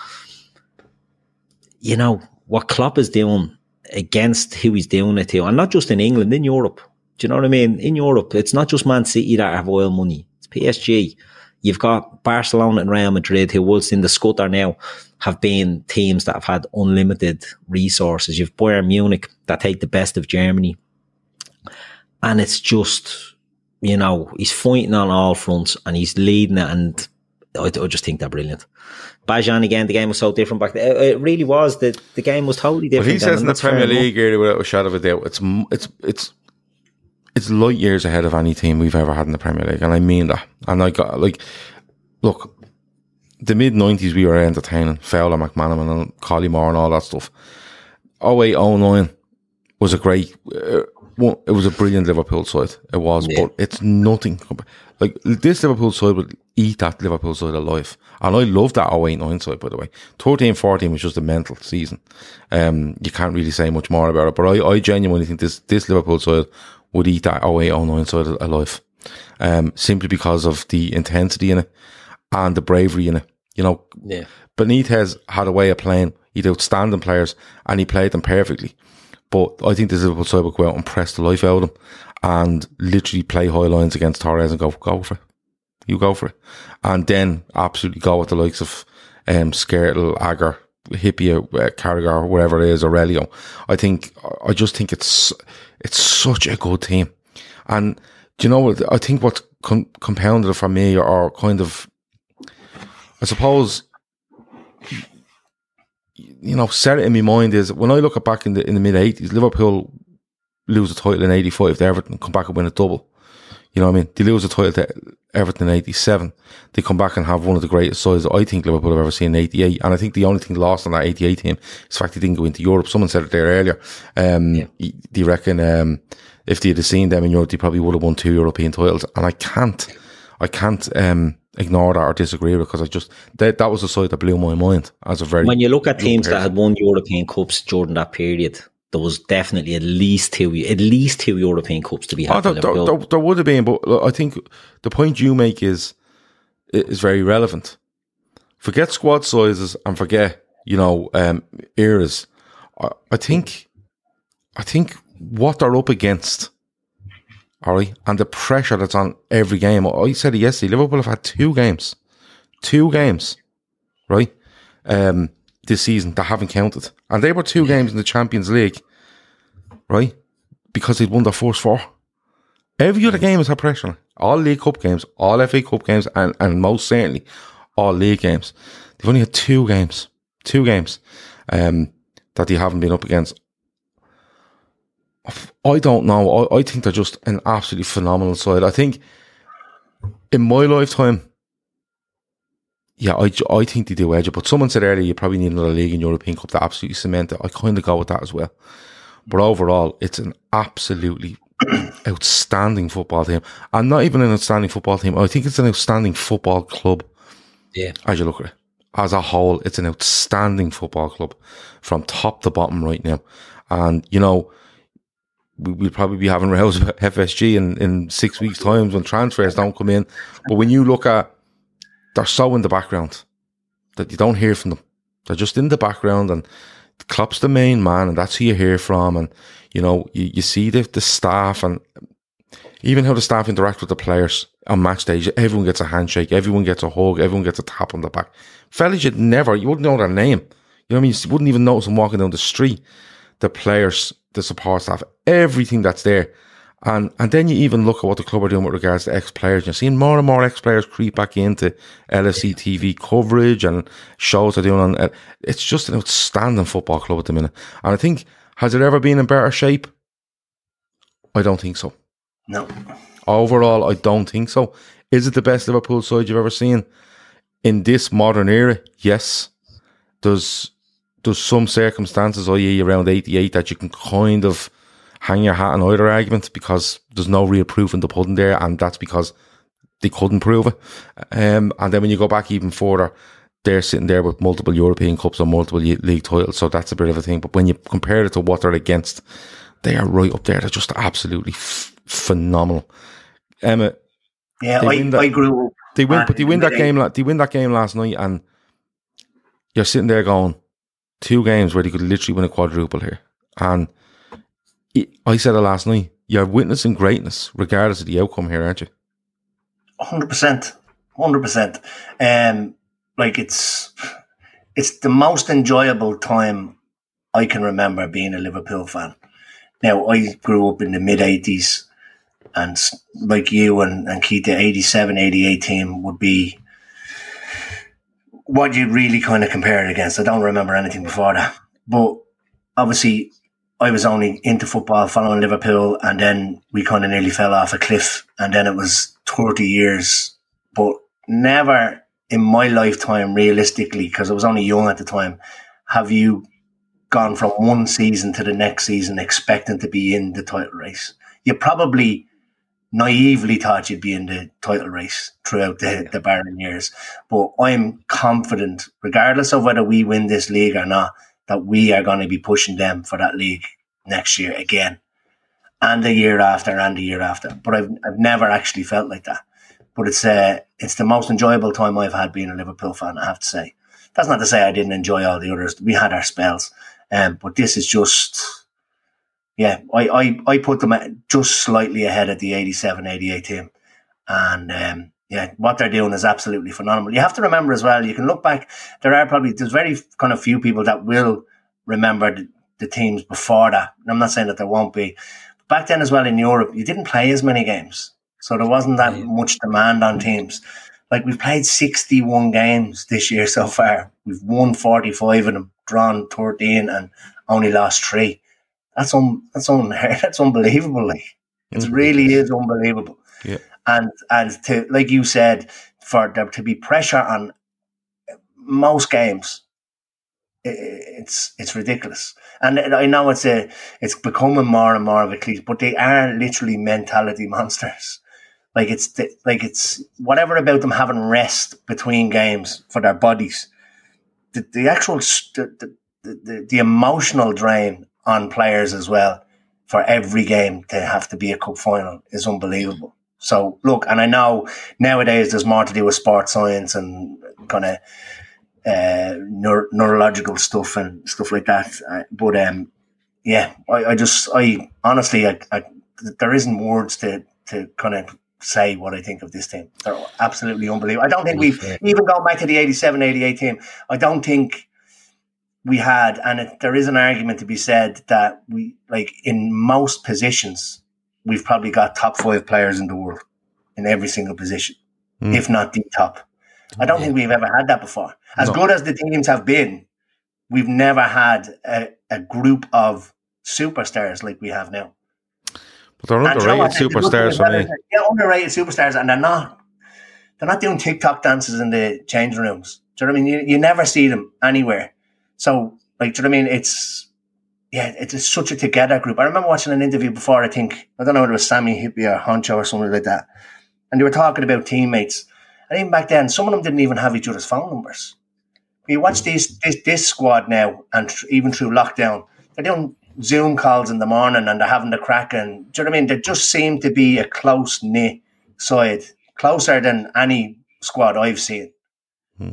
You know, what Klopp is doing against who he's doing it to, and not just in England, in Europe. Do you know what I mean? In Europe, it's not just Man City that have oil money. It's PSG. You've got Barcelona and Real Madrid, who whilst in the Scudder now have been teams that have had unlimited resources. You've Bayern Munich that take the best of Germany. And it's just, you know, he's fighting on all fronts and he's leading it, and I just think they're brilliant. Bajan, again, the game was so different back then. It really was. The game was totally different. But he says in the Premier League area, without a shadow of a doubt, it's light years ahead of any team we've ever had in the Premier League, and I mean that. And I got, like, look, the mid-90s we were entertaining Fowler, McManaman and Collymore and all that stuff. 08-09 was a great... it was a brilliant Liverpool side. It was, yeah. But it's nothing. Like, this Liverpool side would eat that Liverpool side alive. And I love that 08-09 side, by the way. 13-14 was just a mental season. You can't really say much more about it, but I genuinely think this Liverpool side would eat that 08-09 side alive. Simply because of the intensity in it and the bravery in it. You know, yeah. Benitez had a way of playing. He'd outstanding players and he played them perfectly. But I think this Liverpool side will go out and press the life out of them and literally play high lines against Torres and go for it. you go for it. And then absolutely go with the likes of Skirtle, Agger, Hippia, Carragher, whatever it is, Aurelio. I just think it's such a good team. And do you know what? I think what's compounded it for me, or kind of, I suppose, you know, set it in my mind, is when I look at back in the mid 80s, Liverpool lose a title in 85 to Everton, come back and win a double. You know what I mean? They lose a title to Everton in 87. They come back and have one of the greatest sides that I think Liverpool have ever seen in 88. And I think the only thing lost on that 88 team is the fact they didn't go into Europe. Someone said it there earlier. They reckon if they had seen them in Europe, they probably would have won 2 European titles. And I can't ignore that or disagree with it, because that was the side that blew my mind. As a very when you look at teams that had won European Cups during that period, there was definitely at least two European Cups to be had. Oh, there would have been, but I think the point you make is very relevant. Forget squad sizes and forget, you know, eras. I think what they're up against, all right, and the pressure that's on every game. I said it yesterday. Liverpool have had two games, right? This season that haven't counted, and they were 2 games in the Champions League, right? Because they'd won their first 4. Every other game has had pressure. All League Cup games, all FA Cup games, and most certainly all league games. They've only had 2 games that they haven't been up against. I don't know. I think they're just an absolutely phenomenal side. I think in my lifetime, yeah, I think they do edge it. But someone said earlier, you probably need another league in European Cup to absolutely cement it. I kind of go with that as well. But overall, it's an absolutely outstanding football team. And not even an outstanding football team. I think it's an outstanding football club. Yeah. As you look at it. As a whole, it's an outstanding football club from top to bottom right now. And, you know, we'll probably be having rows about FSG in 6 weeks' time when transfers don't come in. But when you look at, they're so in the background that you don't hear from them. They're just in the background, and Klopp's the main man, and that's who you hear from. And, you know, you see the staff, and even how the staff interact with the players on match days. Everyone gets a handshake, everyone gets a hug, everyone gets a tap on the back. Fellas, you wouldn't know their name. You know what I mean? You wouldn't even notice them walking down the street. The players, the support staff, everything that's there. And then you even look at what the club are doing with regards to ex-players. You're seeing more and more ex-players creep back into LSC TV coverage and shows they're doing on. It's just an outstanding football club at the minute. And I think, has it ever been in better shape? I don't think so. No. Overall, I don't think so. Is it the best Liverpool side you've ever seen in this modern era? Yes. There's some circumstances, i.e. around 88, that you can kind of hang your hat on either argument, because there's no real proof in the pudding there, and that's because they couldn't prove it. And then when you go back even further, they're sitting there with multiple European Cups and multiple league titles, so that's a bit of a thing. But when you compare it to what they're against, they are right up there. They're just absolutely phenomenal. Emma, yeah, I grew up. They win that game last night, and you're sitting there going, 2 games where they could literally win a quadruple here. And I said it last night, you're witnessing greatness regardless of the outcome here, aren't you? 100%. Like, it's the most enjoyable time I can remember being a Liverpool fan. Now, I grew up in the mid-80s, and like you and Keith, the 87, 88 team would be what you really kind of compare it against. I don't remember anything before that. But obviously, I was only into football following Liverpool, and then we kind of nearly fell off a cliff, and then it was 30 years. But never in my lifetime, realistically, because I was only young at the time, have you gone from one season to the next season expecting to be in the title race. You probably naively thought you'd be in the title race throughout the barren years. But I'm confident, regardless of whether we win this league or not, that we are going to be pushing them for that league next year again, and the year after, and the year after. But I've never actually felt like that. But it's the most enjoyable time I've had being a Liverpool fan, I have to say. That's not to say I didn't enjoy all the others. We had our spells. But this is just, yeah, I put them just slightly ahead of the 87, 88 team. And yeah, what they're doing is absolutely phenomenal. You have to remember as well, you can look back, there's very kind of few people that will remember the teams before that. And I'm not saying that there won't be. But back then as well in Europe, you didn't play as many games. So there wasn't that much demand on teams. Like, we've played 61 games this year so far. We've won 45 of them, drawn 13 and only lost 3. That's unbelievable. Like, it really is unbelievable. Yeah. And to, like you said, for there to be pressure on most games, it's ridiculous. And I know it's becoming more and more of a cliche, but they are literally mentality monsters. Like, it's whatever about them having rest between games for their bodies. The actual the emotional drain on players as well for every game to have to be a cup final is unbelievable. So, look, and I know nowadays there's more to do with sports science and kind of neurological stuff and stuff like that. But, yeah, I honestly, there isn't words to kind of say what I think of this team. They're absolutely unbelievable. I don't think we've, even going back to the 87-88 team, I don't think we had, and there is an argument to be said that we, like, in most positions, we've probably got top 5 players in the world in every single position, if not the top. I don't think we've ever had that before. As good as the teams have been, we've never had a group of superstars like we have now. But they're underrated superstars for me. Yeah, underrated superstars, and they're not doing TikTok dances in the changing rooms. Do you know what I mean? You never see them anywhere. So, like, do you know what I mean? It's such a together group. I remember watching an interview before, I think, I don't know whether it was Sammy Hippie or Honcho or something like that, and they were talking about teammates. And even back then, some of them didn't even have each other's phone numbers. But you watch this squad now, and even through lockdown, they're doing Zoom calls in the morning and they're having the crack. And do you know what I mean? They just seem to be a close-knit side, closer than any squad I've seen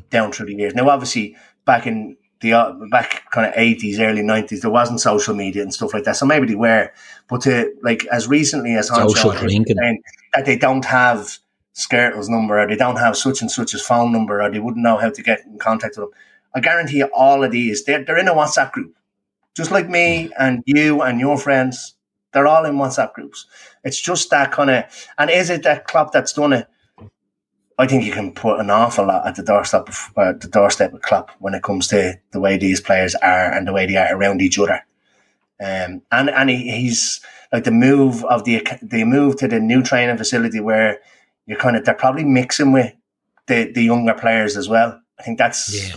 down through the years. Now, obviously, back kind of 80s, early 90s, there wasn't social media and stuff like that. So maybe they were. But to, like, as recently as social drinking, that they don't have Skirtle's number, or they don't have such and such's phone number, or they wouldn't know how to get in contact with them. I guarantee you all of these, they're in a WhatsApp group. Just like me and you and your friends, they're all in WhatsApp groups. It's just that kind of, and is it that Klopp that's done it? I think you can put an awful lot at the doorstep with Klopp when it comes to the way these players are and the way they are around each other. And he's like the move to the new training facility where they're probably mixing with the younger players as well. I think that's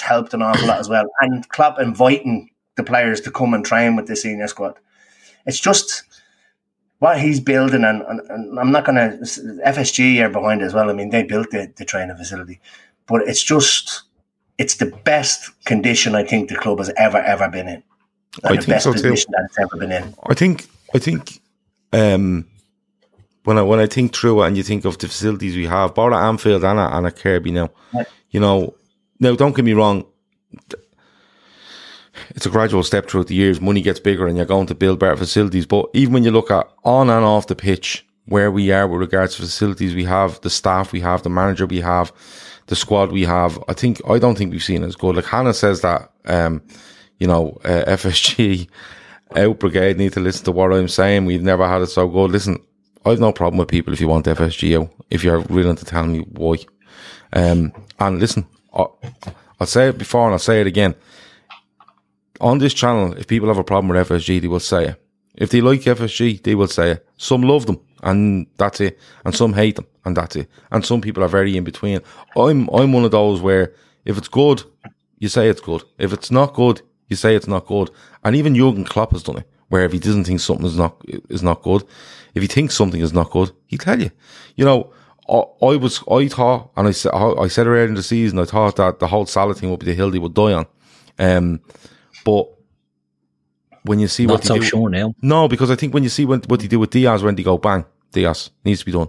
helped an awful lot as well. And Klopp inviting the players to come and train with the senior squad. It's just what he's building, and I'm not going to – FSG are behind as well. I mean, they built the training facility. But it's just – it's the best condition I think the club has ever been in. And the best position that it's ever been in. I think when I think through it and you think of the facilities we have, both at Anfield and at Kirby now, you know, now don't get me wrong – it's a gradual step throughout the years. Money gets bigger and you're going to build better facilities. But even when you look at on and off the pitch, where we are with regards to facilities we have, the staff we have, the manager we have, the squad we have, I don't think we've seen it as good. Like Hannah says that, FSG out brigade need to listen to what I'm saying. We've never had it so good. Listen, I've no problem with people if you want FSG out, if you're willing to tell me why. And listen, I'll say it before and I'll say it again. On this channel, if people have a problem with FSG, they will say it. If they like FSG, they will say it. Some love them, and that's it. And some hate them, and that's it. And some people are very in between. I'm one of those where if it's good, you say it's good. If it's not good, you say it's not good. And even Jürgen Klopp has done it, where if he doesn't think something is not good, if he thinks something is not good, he'll tell you. You know, I thought, and I said earlier in the season, I thought that the whole Salah thing would be the hill they would die on. But when you see what they do, sure now. No, because I think when you see what they do with Diaz, when they go bang, Diaz needs to be done.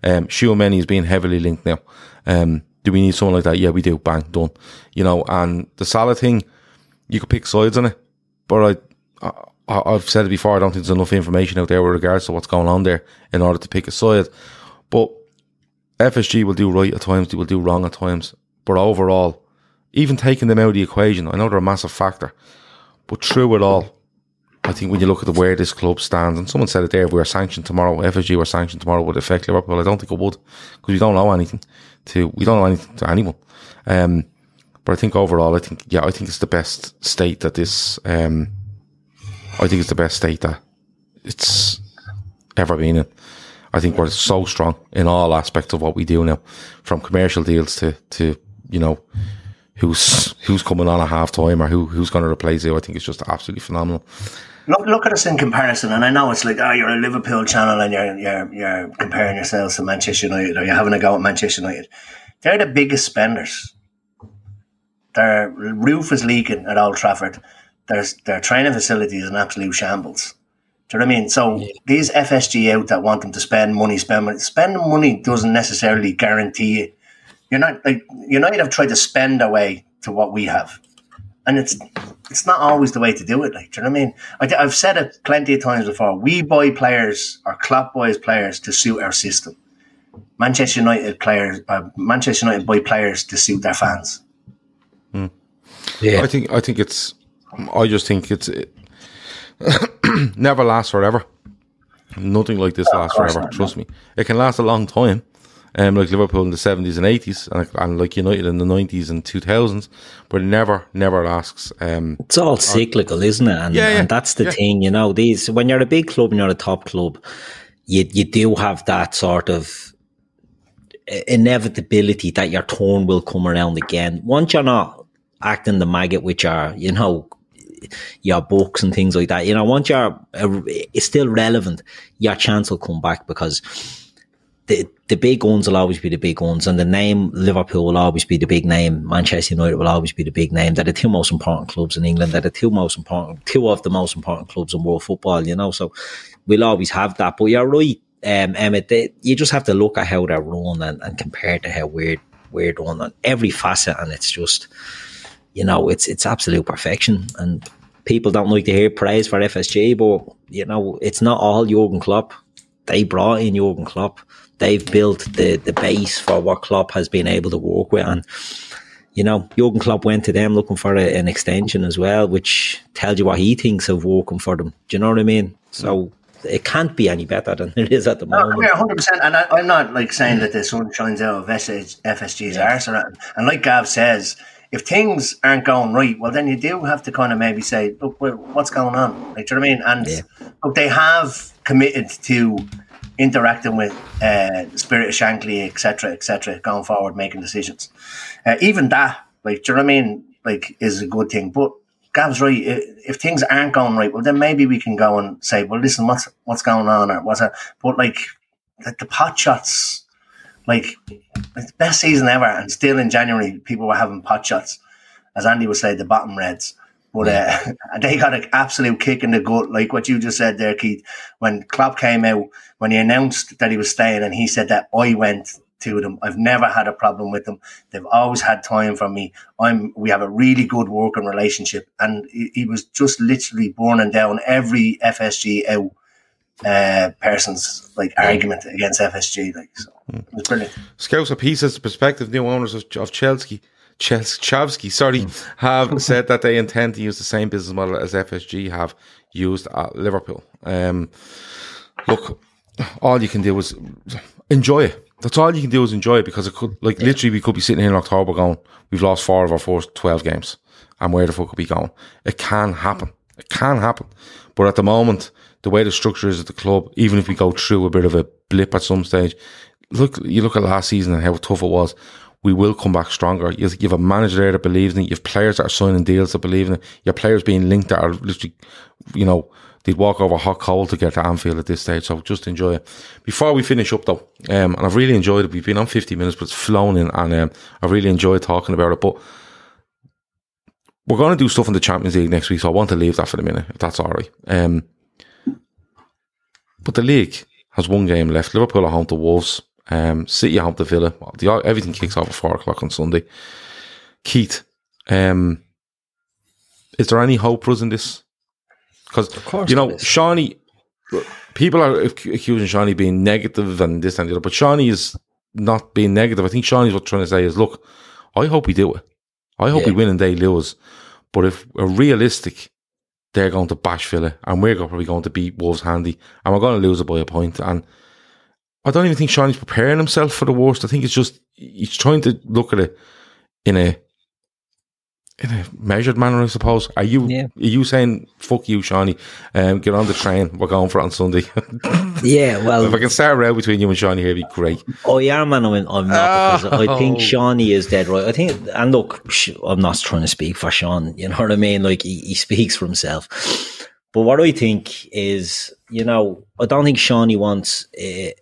Tchouameni is being heavily linked now. Do we need someone like that? Yeah, we do. Bang, done. You know, and the Salah thing, you could pick sides on it, but I've said it before. I don't think there's enough information out there with regards to what's going on there in order to pick a side. But FSG will do right at times, they will do wrong at times, but overall, even taking them out of the equation, I know they're a massive factor, but through it all, I think when you look at the where this club stands, and someone said it there, if we were sanctioned tomorrow, FSG were sanctioned tomorrow, would it affect Liverpool? I don't think it would, because we don't know anything to anyone. But I think overall, I think it's the best state that this, I think it's the best state that it's ever been in. I think we're so strong in all aspects of what we do now, from commercial deals to you know, who's coming on at half time or who's going to replace who. I think it's just absolutely phenomenal. Look at us in comparison, and I know it's like, you're a Liverpool channel and you're comparing yourselves to Manchester United, or you're having a go at Manchester United. They're the biggest spenders. Their roof is leaking at Old Trafford. Their training facility is an absolute shambles. Do you know what I mean? So these FSG out that want them to spend money doesn't necessarily guarantee it. You're not like United have tried to spend away to what we have, and it's not always the way to do it. Like, do you know what I mean? I've said it plenty of times before. We buy players, or Klopp buys players to suit our system. Manchester United buy players to suit their fans. Mm. Yeah, I just think it's never lasts forever. Nothing like this lasts forever. Not. Trust me, it can last a long time. Like Liverpool in the 70s and 80s, and like United in the 90s and 2000s, but never lasts. It's all cyclical, isn't it? And that's the thing, you know. These, when you're a big club and you're a top club, you do have that sort of inevitability that your turn will come around again. Once you're not acting the maggot, which are, you know, your books and things like that, you know, once you're still relevant, your chance will come back, because the big ones will always be the big ones, and the name Liverpool will always be the big name, Manchester United will always be the big name. They're the two most important clubs in England, they're the two of the most important clubs in world football, you know, so we'll always have that. But you're right, Emmett, you just have to look at how they're run and compare to how we're done on every facet, and it's just, you know, it's absolute perfection. And people don't like to hear praise for FSG, but, you know, it's not all Jürgen Klopp. They brought in Jürgen Klopp. They've built the base for what Klopp has been able to work with. And, you know, Jürgen Klopp went to them looking for an extension as well, which tells you what he thinks of working for them. Do you know what I mean? So it can't be any better than it is at the moment. Yeah, 100%. And I'm not, like, saying that the sun shines out of FSG's arse. And like Gav says, if things aren't going right, well, then you do have to kind of maybe say, look, what's going on? Like, do you know what I mean? And look, they have committed to interacting with Spirit of Shankly, et cetera, going forward, making decisions. Even that, like, do you know what I mean? Like, is a good thing. But Gav's right. If things aren't going right, well, then maybe we can go and say, well, listen, what's going on? Or what's that? But, like, the pot shots. Like, it's the best season ever, and still in January, people were having pot shots, as Andy would say, the bottom reds. But they got an absolute kick in the gut, like what you just said there, Keith. When Klopp came out, when he announced that he was staying, and he said that, I went to them. I've never had a problem with them. They've always had time for me. We have a really good working relationship. And he was just literally burning down every FSG out person's, like, argument against FSG, like, so it was brilliant. Scouts of Pieces, the prospective new owners of Chavsky, have said that they intend to use the same business model as FSG have used at Liverpool. Look, all you can do is enjoy it. That's all you can do is enjoy it, because it could, like, literally, we could be sitting here in October going, we've lost 4 of our first 12 games, and where the fuck are we going? It can happen. It can happen. But at the moment, the way the structure is at the club, even if we go through a bit of a blip at some stage, you look at last season and how tough it was, we will come back stronger. You have a manager there that believes in it. You have players that are signing deals that believe in it. You have players being linked that are literally, you know, they'd walk over hot coal to get to Anfield at this stage. So just enjoy it. Before we finish up though, and I've really enjoyed it. We've been on 50 minutes, but it's flown in, and I really enjoyed talking about it. But we're going to do stuff in the Champions League next week, so I want to leave that for the minute, if that's all right. But the league has one game left. Liverpool are home to Wolves. City are home to Villa. Everything kicks off at 4 o'clock on Sunday. Keith, is there any hope for us in this? Because, you know, Shawnee, people are accusing Shawnee being negative and this and the other, but Shawnee is not being negative. I think Sean is what's trying to say is, look, I hope we do it. I hope we win and they lose. But if we're realistic, they're going to bash Villa and we're probably going to beat Wolves handy and we're going to lose it by a point. And I don't even think Sean is preparing himself for the worst. I think it's just, he's trying to look at it in a measured manner, I suppose. Are you saying, fuck you, Shawnee, get on the train, we're going for it on Sunday? Yeah, well... If I can start a row between you and Shawnee here, it'd be great. Oh, yeah, man, I'm not, because I think Shawnee is dead right. I think, and look, I'm not trying to speak for Sean, you know what I mean? Like, he speaks for himself. But what I think is, you know, I don't think Shawnee wants, if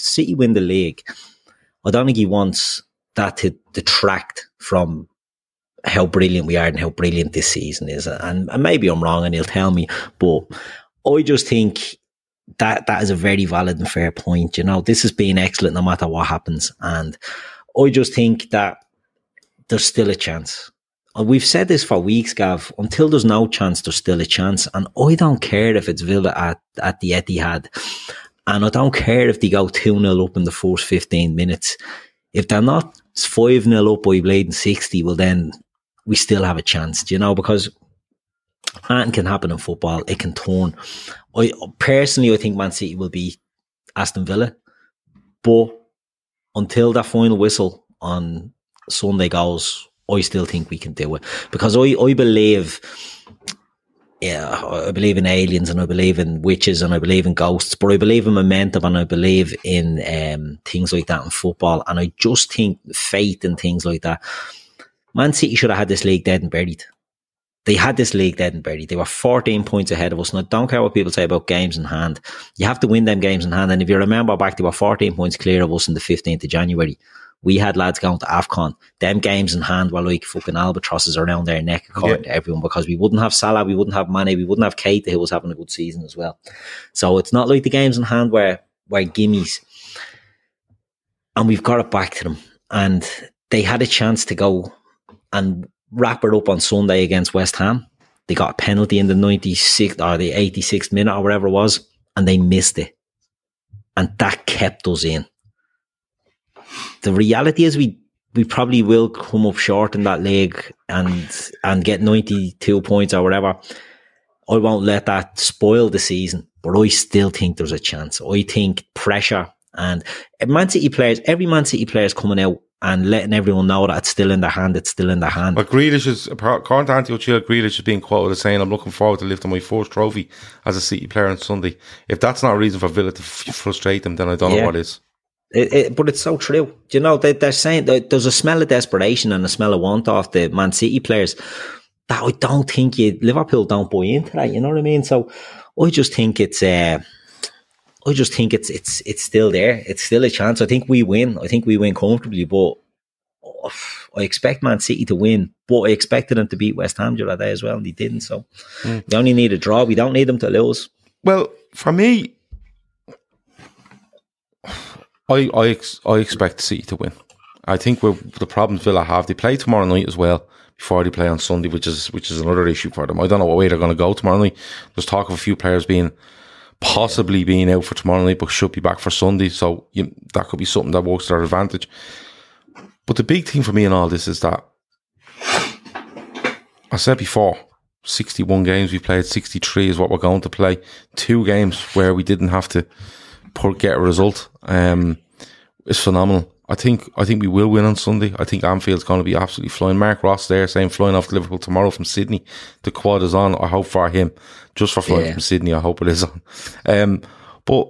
City win the league, I don't think he wants that to detract from how brilliant we are and how brilliant this season is. And maybe I'm wrong and he'll tell me, but I just think that is a very valid and fair point. You know, this has been excellent no matter what happens. And I just think that there's still a chance. And we've said this for weeks, Gav, until there's no chance, there's still a chance. And I don't care if it's Villa at the Etihad. And I don't care if they go 2-0 up in the first 15 minutes. If they're not 5-0 up by blading 60, well then we still have a chance, you know, because anything can happen in football. It can turn. I think Man City will be Aston Villa, but until that final whistle on Sunday goes, I still think we can do it, because I believe in aliens and I believe in witches and I believe in ghosts, but I believe in momentum and I believe in things like that in football. And I just think faith and things like that. Man City should have had this league dead and buried. They had this league dead and buried. They were 14 points ahead of us. And I don't care what people say about games in hand. You have to win them games in hand. And if you remember back, they were 14 points clear of us on the 15th of January. We had lads going to AFCON. Them games in hand were like fucking albatrosses around their neck, according to everyone, because we wouldn't have Salah, we wouldn't have Mane, we wouldn't have Keita, who was having a good season as well. So it's not like the games in hand were gimmies. And we've got it back to them. And they had a chance to go and wrap it up on Sunday against West Ham. They got a penalty in the 96th or the 86th minute or whatever it was, and they missed it. And that kept us in. The reality is we probably will come up short in that league and get 92 points or whatever. I won't let that spoil the season, but I still think there's a chance. I think pressure and every Man City player is coming out and letting everyone know that it's still in their hand, it's still in their hand. But according to Anthony O'Chea, Grealish is being quoted as saying, I'm looking forward to lifting my first trophy as a City player on Sunday. If that's not a reason for Villa to frustrate them, then I don't know what is. But it's so true. You know, they're saying there's a smell of desperation and a smell of want off the Man City players that I don't think Liverpool don't buy into that. You know what I mean? So I just think it's still there. It's still a chance. I think we win. I think we win comfortably, but I expect Man City to win, but I expected them to beat West Ham the other day as well, and they didn't. So they only need a draw. We don't need them to lose. Well, for me, I expect City to win. I think with the problems Villa have, they play tomorrow night as well before they play on Sunday, which is another issue for them. I don't know what way they're going to go tomorrow night. There's talk of a few players possibly being out for tomorrow night, but should be back for Sunday. So that could be something that works to their advantage. But the big thing for me in all this is that, I said before, 61 games we played, 63 is what we're going to play. 2 games where we didn't have to get a result is phenomenal. I think we will win on Sunday. I think Anfield's going to be absolutely flying. Mark Ross there saying flying off to Liverpool tomorrow from Sydney. The quad is on. I hope for him, just for flying from Sydney. I hope it is on. But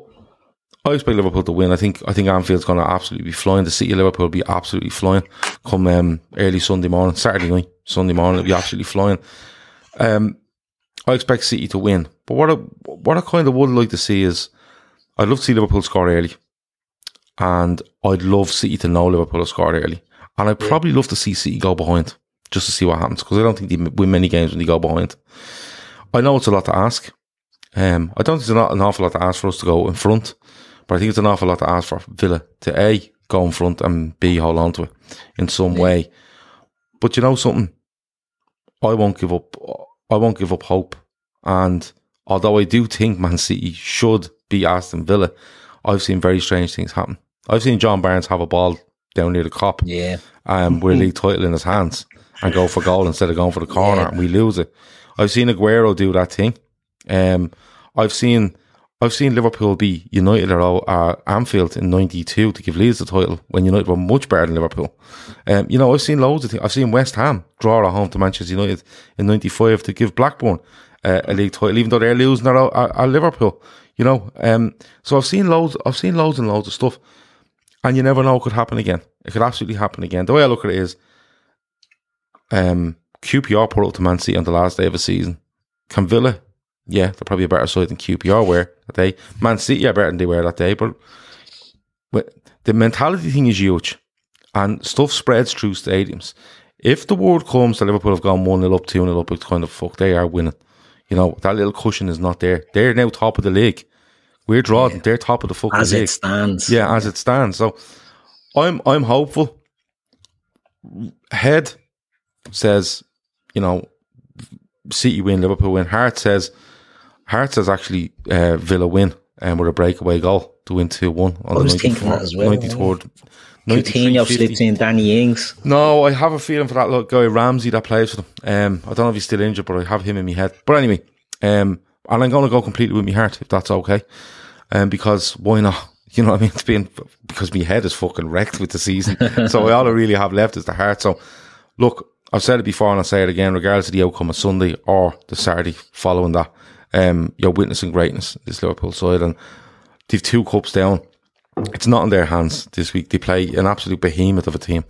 I expect Liverpool to win. I think Anfield's going to absolutely be flying. The City of Liverpool will be absolutely flying come early Sunday morning, Saturday night, Sunday morning. It'll be absolutely flying. I expect City to win. But what I kind of would like to see is, I'd love to see Liverpool score early, and I'd love City to know Liverpool have scored early, and I'd probably love to see City go behind just to see what happens, because I don't think they win many games when they go behind. I know it's a lot to ask. I don't think it's an awful lot to ask for us to go in front, but I think it's an awful lot to ask for Villa to A, go in front, and B, hold on to it in some way. But you know something? I won't give up hope. And although I do think Man City should be Aston Villa, I've seen very strange things happen. I've seen John Barnes have a ball down near the cop, with a league title in his hands, and go for goal instead of going for the corner, and we lose it. I've seen Aguero do that thing. I've seen Liverpool beat United at Anfield in '92 to give Leeds the title when United were much better than Liverpool. I've seen loads of things. I've seen West Ham draw at home to Manchester United in '95 to give Blackburn a league title, even though they're losing at Liverpool. So I've seen loads and loads of stuff, and you never know what could happen again. It could absolutely happen again. The way I look at it is, QPR put up to Man City on the last day of the season. Can Villa? Yeah, they're probably a better side than QPR were that day. Man City are better than they were that day, but the mentality thing is huge, and stuff spreads through stadiums. If the word comes that Liverpool have gone 1-0 up, 2-0 up, it's kind of fuck, they are winning. That little cushion is not there. They're now top of the league. We're drawing. Yeah. They're top of the fucking league. As it stands. Yeah, as it stands. So I'm hopeful. Head says, City win, Liverpool win. Hart says actually Villa win with a breakaway goal to win 2-1. I was thinking that as well. 93rd. Coutinho slips in, Danny Ings. No, I have a feeling for that little guy Ramsey that plays for them. I don't know if he's still injured, but I have him in my head. But anyway, and I'm going to go completely with my heart, if that's okay. Because why not? You know what I mean? It's been because my head is fucking wrecked with the season. So all I really have left is the heart. So look, I've said it before and I'll say it again, regardless of the outcome of Sunday or the Saturday following that, you're witnessing greatness, this Liverpool side. And they've two cups down. It's not in their hands this week. They play an absolute behemoth of a team,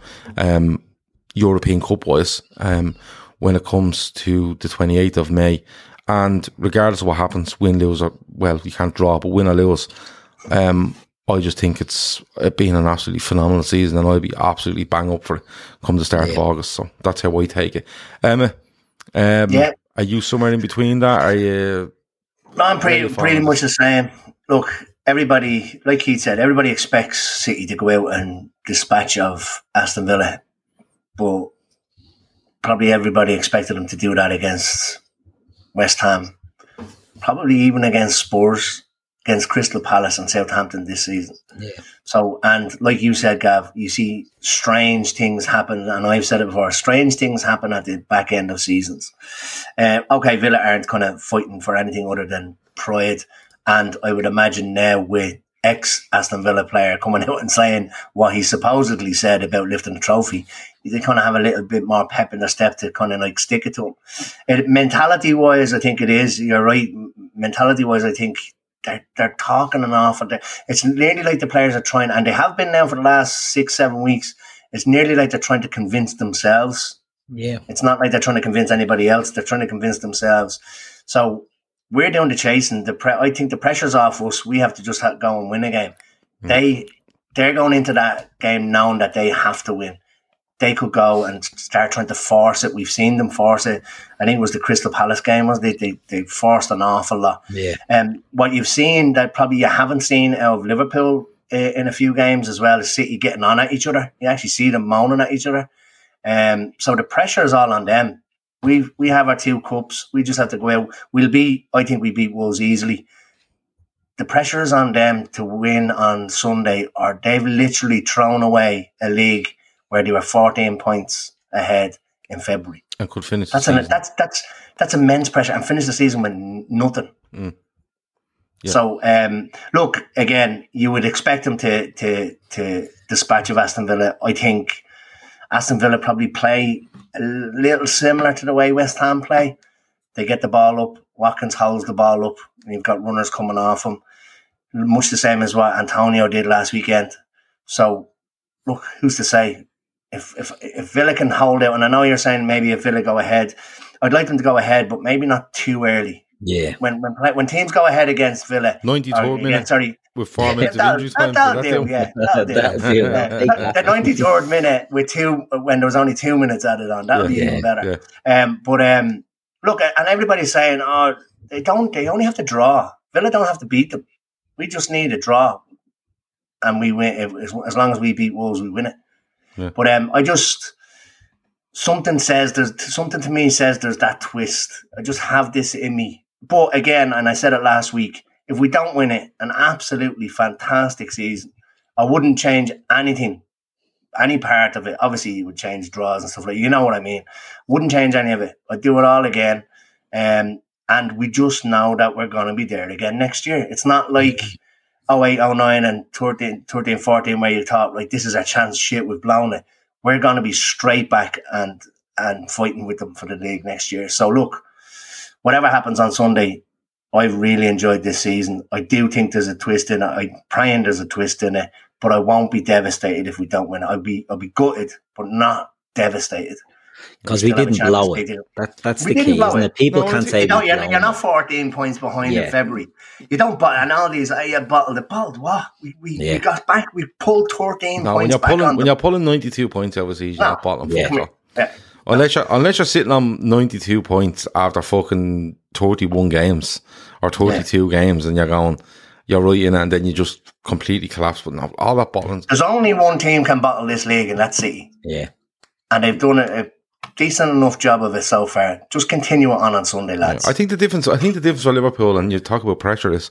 European Cup-wise, when it comes to the 28th of May. And regardless of what happens, win, lose, or, well, you can't draw, but win or lose, I just think it's been an absolutely phenomenal season, and I'll be absolutely bang up for it come the start of August. So that's how I take it. Emma, are you somewhere in between that? Are you? No, I'm pretty much the same. Look, everybody, like Keith said, everybody expects City to go out and dispatch of Aston Villa, but probably everybody expected them to do that against West Ham, probably even against Spurs, against Crystal Palace and Southampton this season. Yeah. So, and like you said, Gav, you see strange things happen, and I've said it before, strange things happen at the back end of seasons. Villa aren't kind of fighting for anything other than pride, and I would imagine now with ex-Aston Villa player coming out and saying what he supposedly said about lifting the trophy, they kind of have a little bit more pep in their step to kind of like stick it to him. Mentality-wise, I think it is. You're right. Mentality-wise, I think they're talking an awful lot. It's nearly like the players are trying, and they have been now for the last 6-7 weeks, it's nearly like they're trying to convince themselves. Yeah. It's not like they're trying to convince anybody else. They're trying to convince themselves. So we're down to chasing. I think the pressure's off us. We have to just go and win a game. Mm. They're going into that game knowing that they have to win. They could go and start trying to force it. We've seen them force it. I think it was the Crystal Palace game. They forced an awful lot. Yeah. What you've seen that probably you haven't seen out of Liverpool in a few games as well is City getting on at each other. You actually see them moaning at each other. So the pressure is all on them. We have our two cups. We just have to go out. I think we beat Wolves easily. The pressure is on them to win on Sunday, or they've literally thrown away a league where they were 14 points ahead in February. And could finish. That's immense pressure, and finish the season with nothing. Mm. Yeah. So look, again, you would expect them to dispatch of Aston Villa. I think Aston Villa probably play a little similar to the way West Ham play. They get the ball up, Watkins holds the ball up, and you've got runners coming off him. Much the same as what Antonio did last weekend. So, look, who's to say? If Villa can hold out, and I know you're saying maybe if Villa go ahead, I'd like them to go ahead, but maybe not too early. Yeah. When teams go ahead against Villa, 93rd minute. Sorry. With 4 minutes of injury time. That'll do. The 93rd minute when there was only 2 minutes added on, that would be even better. Yeah. Look, and everybody's saying, oh, they only have to draw. Villa don't have to beat them. We just need a draw. And we win. As long as we beat Wolves, we win it. Yeah. But something to me says there's that twist. I just have this in me. But again, and I said it last week, if we don't win it, an absolutely fantastic season. I wouldn't change anything, any part of it. Obviously, you would change draws and stuff like that. You know what I mean? Wouldn't change any of it. I'd do it all again. And we just know that we're going to be there again next year. It's not like 08, 09 and 13, 14 where you thought, like, this is our chance, shit, we've blown it. We're going to be straight back and fighting with them for the league next year. So, look, whatever happens on Sunday, I've really enjoyed this season. I do think there's a twist in it. I'm praying there's a twist in it, but I won't be devastated if we don't win it. I'll be gutted, but not devastated. Because we didn't blow it. That's the key, isn't it? People can't say you're not 14 points behind in February. You don't bottle, and all these, you bottled it. Bottled what? We got back. We pulled 13 points back. When you're pulling 92 points over season, you're not bottling football. Unless you're sitting on 92 points after fucking 31 games or 32 games, and you're going, you're right in, and then you just completely collapse. But no, all that bottling. There's only one team can bottle this league, and that's City. Yeah, and they've done a decent enough job of it so far. Just continue it on Sunday, lads. Yeah, I think the difference for Liverpool, and you talk about pressure, is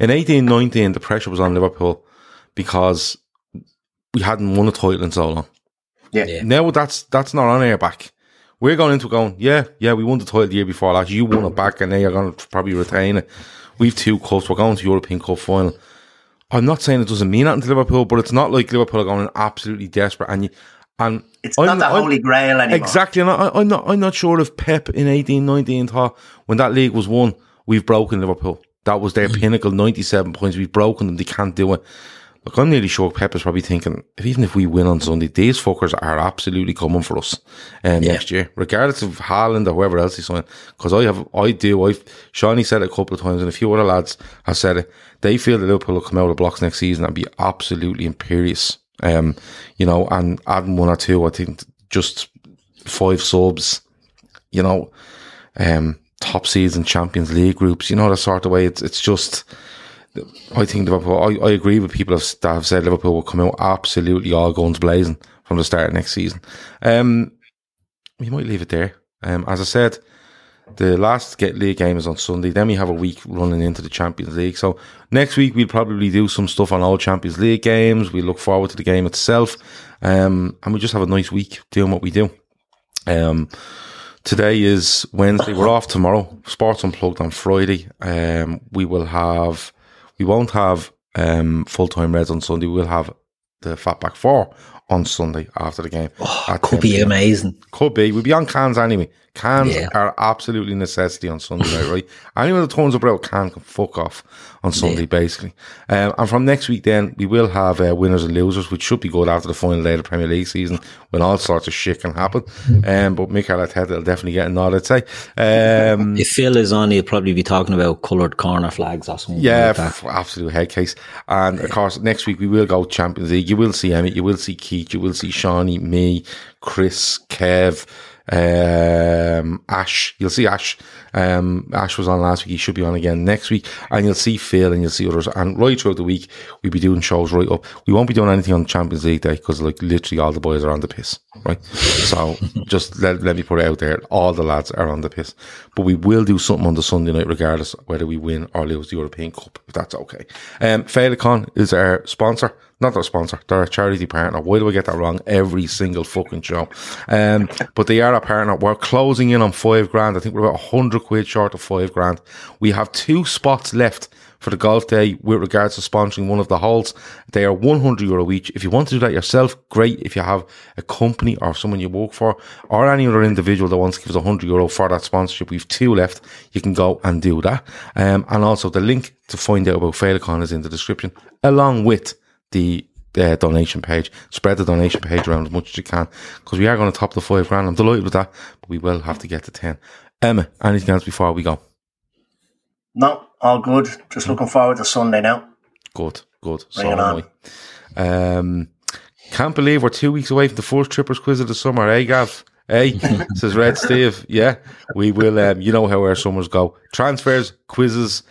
in 18-19 the pressure was on Liverpool because we hadn't won a title in so long. Yeah. Now that's not on our back. We're going into we won the title the year before last. You won it back, and now you're going to probably retain it. We've two cups. We're going to European Cup final. I'm not saying it doesn't mean anything to Liverpool, but it's not like Liverpool are going absolutely desperate. And it's not the holy grail anymore. Exactly. And I'm not sure if Pep in 18-19 thought, when that league was won, we've broken Liverpool. That was their pinnacle, 97 points. We've broken them. They can't do it. Look, I'm nearly sure Pep is probably thinking, even if we win on Sunday, these fuckers are absolutely coming for us next year, regardless of Haaland or whoever else he's signing. Because Shawnee said it a couple of times, and a few other lads have said it. They feel that Liverpool will come out of the blocks next season and be absolutely imperious. And adding one or two, I think just 5 subs, top seeds in Champions League groups, that sort of way. It's just, I think Liverpool, I agree with people that have said Liverpool will come out absolutely all guns blazing from the start of next season. We might leave it there. As I said, the last league game is on Sunday. Then we have a week running into the Champions League. So next week we'll probably do some stuff on old Champions League games. We look forward to the game itself. And we just have a nice week doing what we do. Today is Wednesday. We're off tomorrow. Sports Unplugged on Friday. We won't have full-time Reds on Sunday. We'll have the Fatback 4 on Sunday after the game. Oh, could be amazing. Could be. We'll be on cans anyway. Cans are absolutely a necessity on Sunday night, right? Anyone that turns up without a can can fuck off on Sunday, basically. And from next week then, we will have winners and losers, which should be good after the final day of the Premier League season when all sorts of shit can happen. But Mikel Arteta will definitely get a nod, I'd say. If Phil is on, he'll probably be talking about coloured corner flags or something. Yeah, like absolute head case. And, of course, next week we will go Champions League. You will see Emmett, you will see Keith, you will see Shawnee, me, Chris, Kev, Ash. You'll see Ash. Ash was on last week. He should be on again next week. And you'll see Phil and you'll see others. And right throughout the week, we'll be doing shows right up. We won't be doing anything on Champions League Day because, like, literally all the boys are on the piss, right? So just let me put it out there. All the lads are on the piss. But we will do something on the Sunday night regardless whether we win or lose the European Cup, if that's okay. Felicon is our sponsor. Not their sponsor, they're a charity partner. Why do I get that wrong every single fucking show? But they are a partner. We're closing in on 5 grand. I think we're about 100 quid short of 5 grand. We have 2 spots left for the golf day with regards to sponsoring one of the holes. They are €100 each. If you want to do that yourself, great. If you have a company or someone you work for or any other individual that wants to give us €100 for that sponsorship, we've 2 left. You can go and do that. And also the link to find out about Felicon is in the description, along with the donation page. Spread the donation page around as much as you can, because we are going to top the 5 grand. I'm delighted with that, but we will have to get to 10. Emma, anything else before we go? No, all good. Just looking forward to Sunday now. Good. Bring it on. Can't believe we're 2 weeks away from the first Trippers Quiz of the summer, eh, Gav? Hey, says Red Steve. Yeah, we will. You know how our summers go. Transfers, quizzes,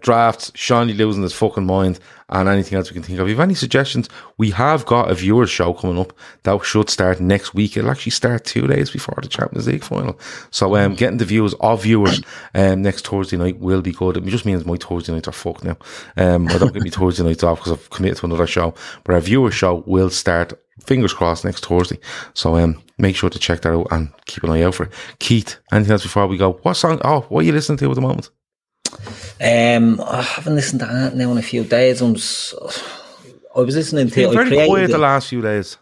drafts, Shawnee losing his fucking mind, and anything else we can think of. If you have any suggestions, we have got a viewer's show coming up that should start next week. It'll actually start 2 days before the Champions League final. So getting the views of viewers next Thursday night will be good. It just means my Thursday nights are fucked now. I don't get me Thursday nights off because I've committed to another show. But our viewer's show will start, fingers crossed, next Thursday. So make sure to check that out and keep an eye out for it. Keith, anything else before we go? What song? Oh, what are you listening to at the moment? I haven't listened to that now in a few days. I was listening to it. Very quiet the last few days.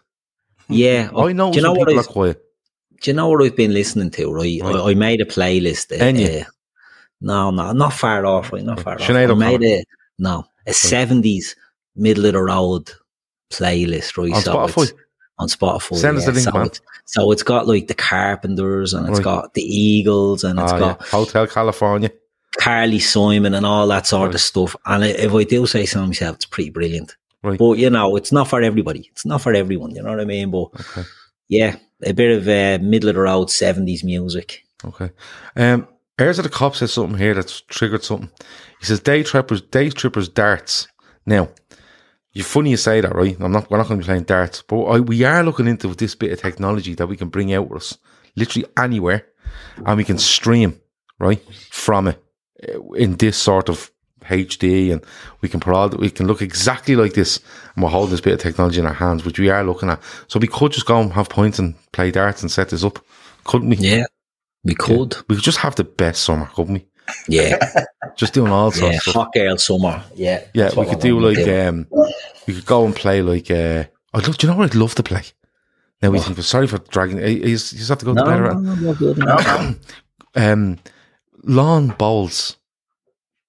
Yeah. I know some people are quiet. Do you know what I've been listening to, right? I made a playlist. No, not far off, right? Not far off. Sinead O'Connor. I made a 70s middle of the road playlist, right? On Spotify? On Spotify. Send us the link, man. So it's got like the Carpenters and it's got the Eagles and it's got Hotel California, Carly Simon and all that sort of stuff. And if I do say so myself, it's pretty brilliant. Right. But, you know, it's not for everybody. It's not for everyone, you know what I mean? But, yeah, a bit of middle-of-the-road 70s music. Okay. Heirs of the Cop says something here that's triggered something. He says, Day Trippers darts. Now, you're funny you say that, right? We're not going to be playing darts. But we are looking into this bit of technology that we can bring out with us literally anywhere, and we can stream, right, from it, in this sort of HD, and we can look exactly like this, and we're holding this bit of technology in our hands, which we are looking at. So we could just go and have points and play darts and set this up, couldn't we? Yeah, we could. Yeah. We could just have the best summer, couldn't we? Yeah, just doing all sorts of stuff. Hot girl summer. Yeah, yeah. We could do like we could go and play like. Do you know what I'd love to play? Now we think. Sorry for dragging. You just have to go to bed around. No. Lawn bowls.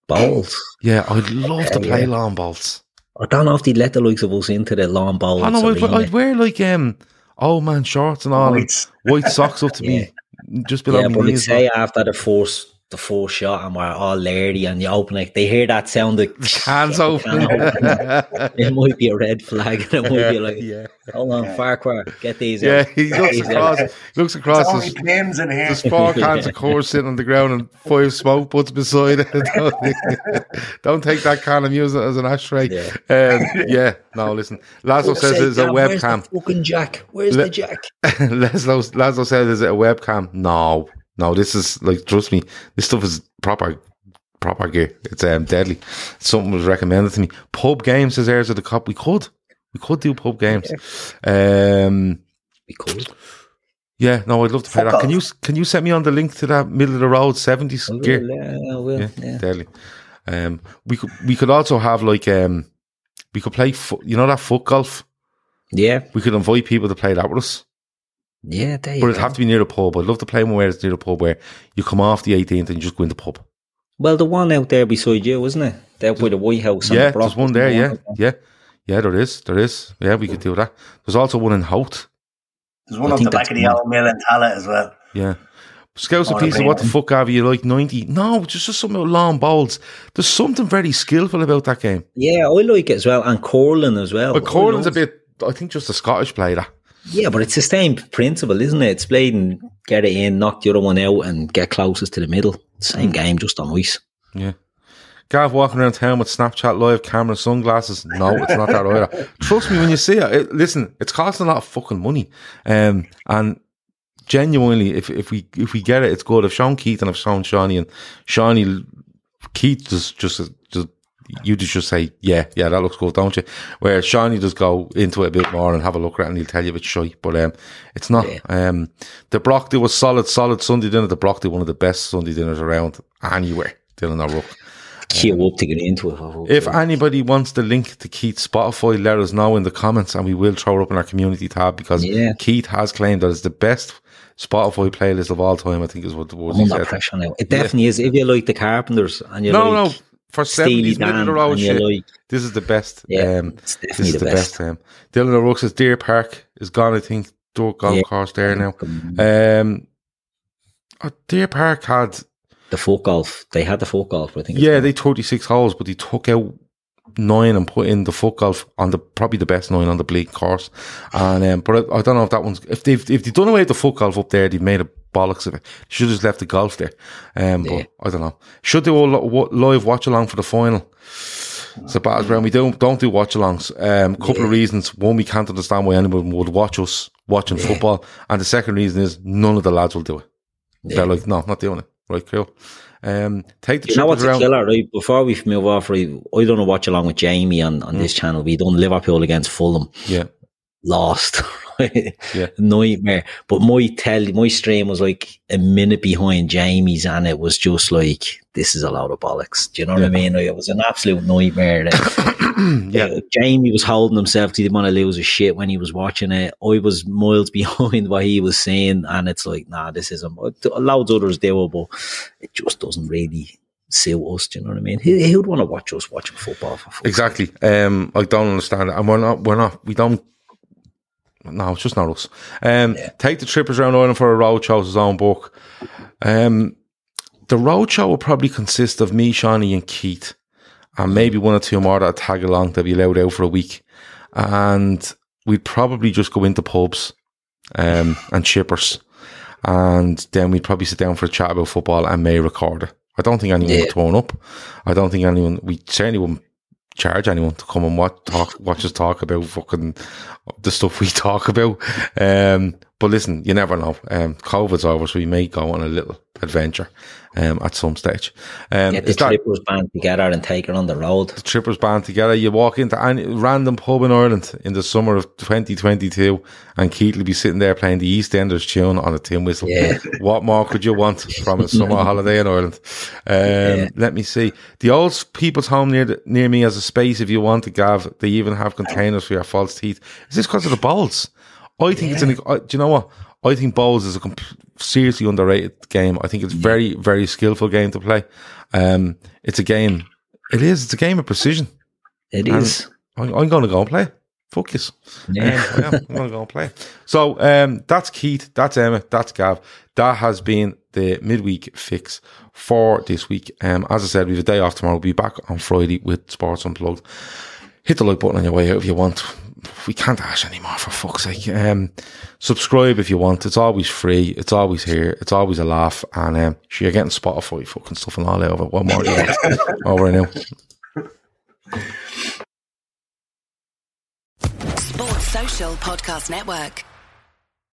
Bowls? Yeah, I'd love to play lawn bowls. I don't know if they'd let the likes of us into the lawn bowls. I know, I'd wear like old man shorts and all, and white socks up to me, just below my knees. Yeah, but I'd say after the fourth shot and we're all lardy and you open it, they hear that sound of hands open. It might be a red flag. It might be like, hold on, Farquhar, get these. Yeah, he looks across. There's names in here. There's four cans of course sitting on the ground and five smoke butts beside it. Don't take that can and use it as an ashtray. Listen. Laszlo says it's a webcam. Where's the fucking jack? Where's the jack? Laszlo says is it a webcam? No. No, this is like, trust me, this stuff is proper gear. It's deadly. Something was recommended to me. Pub games, says Heirs of the Cop. We could do pub games. Yeah. We could. Yeah, no, I'd love to play that. Can you send me on the link to that middle of the road 70s gear? Yeah, I will. Yeah. Deadly. We could also have like we could play that foot golf. Yeah, we could invite people to play that with us. Yeah, but it'd have to be near the pub. I'd love to play one where it's near the pub, where you come off the 18th and you just go in the pub. Well, the one out there beside you, isn't it? There by the White House. Yeah, there's one there. Yeah. There is. Yeah, we could do that. There's also one in Holt. There's one on the back of the old mill in Tallaght as well. Yeah. Scouse a piece of what the fuck have you like 90? No, just something about long bowls. There's something very skillful about that game. Yeah, I like it as well, and curling as well. But curling's a bit. I think just the Scottish play that. Yeah, but it's the same principle, isn't it? It's played and get it in, knock the other one out and get closest to the middle. Same game, just on ice. Yeah. Gav walking around town with Snapchat live camera sunglasses. No, it's not that either. Trust me when you see it. Listen, it's costing a lot of fucking money. And genuinely, if we get it, it's good. I've shown Keith and I've shown Shawnee, and Shawnee, Keith just you just say, yeah, that looks good, don't you? Where Shawnee does go into it a bit more and have a look at it, and he'll tell you if it's shite, but it's not. Yeah. The Brock do a solid Sunday dinner. The Brock do one of the best Sunday dinners around anywhere, Dylan O'Rourke. Queue up to get into it. If anybody wants the link to Keith's Spotify, let us know in the comments, and we will throw it up in our community tab, because Keith has claimed that it's the best Spotify playlist of all time, I think is what the word he said. Pressure now. It definitely is. If you like the Carpenters and you no. For 70s middle of the road shit, like, this is the best. Yeah, it's definitely this is the best. Dylan O'Rourke says Deer Park is gone, I think. Golf course there now. Deer Park had the folk golf. They had the folk golf, I think. Yeah, they 36 holes, but they took out 9 and put in the folk golf on the probably the best 9 on the bleak course. And but I don't know if that one's if they've done away with the folk golf up there, they've made a bollocks of it. Should have just left the golf there. Yeah. But I don't know. Should do a live watch along for the final. It's a battleground. We don't do watch alongs. Couple of reasons. One, we can't understand why anyone would watch us watching football. And the second reason is none of the lads will do it. Yeah. They're like, no, not doing it. Right, cool. Take the, you know what's a killer, right? Before we move off, right, I done a watch along with Jamie on this channel. We done Liverpool against Fulham. Yeah. Lost. Right? Yeah. Nightmare. But my stream was like a minute behind Jamie's, and it was just like, this is a load of bollocks. Do you know what I mean? Like, it was an absolute nightmare. Jamie was holding himself. He didn't want to lose his shit when he was watching it. I was miles behind what he was saying, and it's like, nah, this isn't. Loads of others do, but it just doesn't really suit us. Do you know what I mean? Who would want to watch us watching football for football? Exactly. I don't understand it, and we don't. No, it's just not us. Take the trippers around Ireland for a road show, his own book. The road show will probably consist of me, Shawnee, and Keith, and maybe one or two more that tag along that will be allowed out for a week. And we'd probably just go into pubs and chippers, and then we'd probably sit down for a chat about football and may record it. I don't think anyone would turn up. I don't think anyone. We certainly wouldn't charge anyone to come and watch us talk about fucking the stuff we talk about. But listen, you never know. COVID's over, so we may go on a little adventure at some stage. Get the trippers band together and take it on the road. The trippers band together. You walk into any random pub in Ireland in the summer of 2022, and Keith will be sitting there playing the EastEnders tune on a tin whistle. Yeah. What more could you want from a summer holiday in Ireland? Let me see. The old people's home near me has a space if you want to, Gav. They even have containers for your false teeth. Is this because of the bowls? I think it's do you know what? I think bowls is a seriously underrated game. I think it's very, very skillful game to play. It's a game. It is. It's a game of precision. It is. I'm going to go and play. Fuck yes. Yeah. I'm going to go and play. So that's Keith. That's Emma. That's Gav. That has been the midweek fix for this week. As I said, we have a day off tomorrow. We'll be back on Friday with Sports Unplugged. Hit the like button on your way out if you want. We can't ask anymore, for fuck's sake. Subscribe if you want. It's always free. It's always here. It's always a laugh. And you're getting Spotify fucking stuff and all over. What more do you want? Over and out. Sports Social Podcast Network.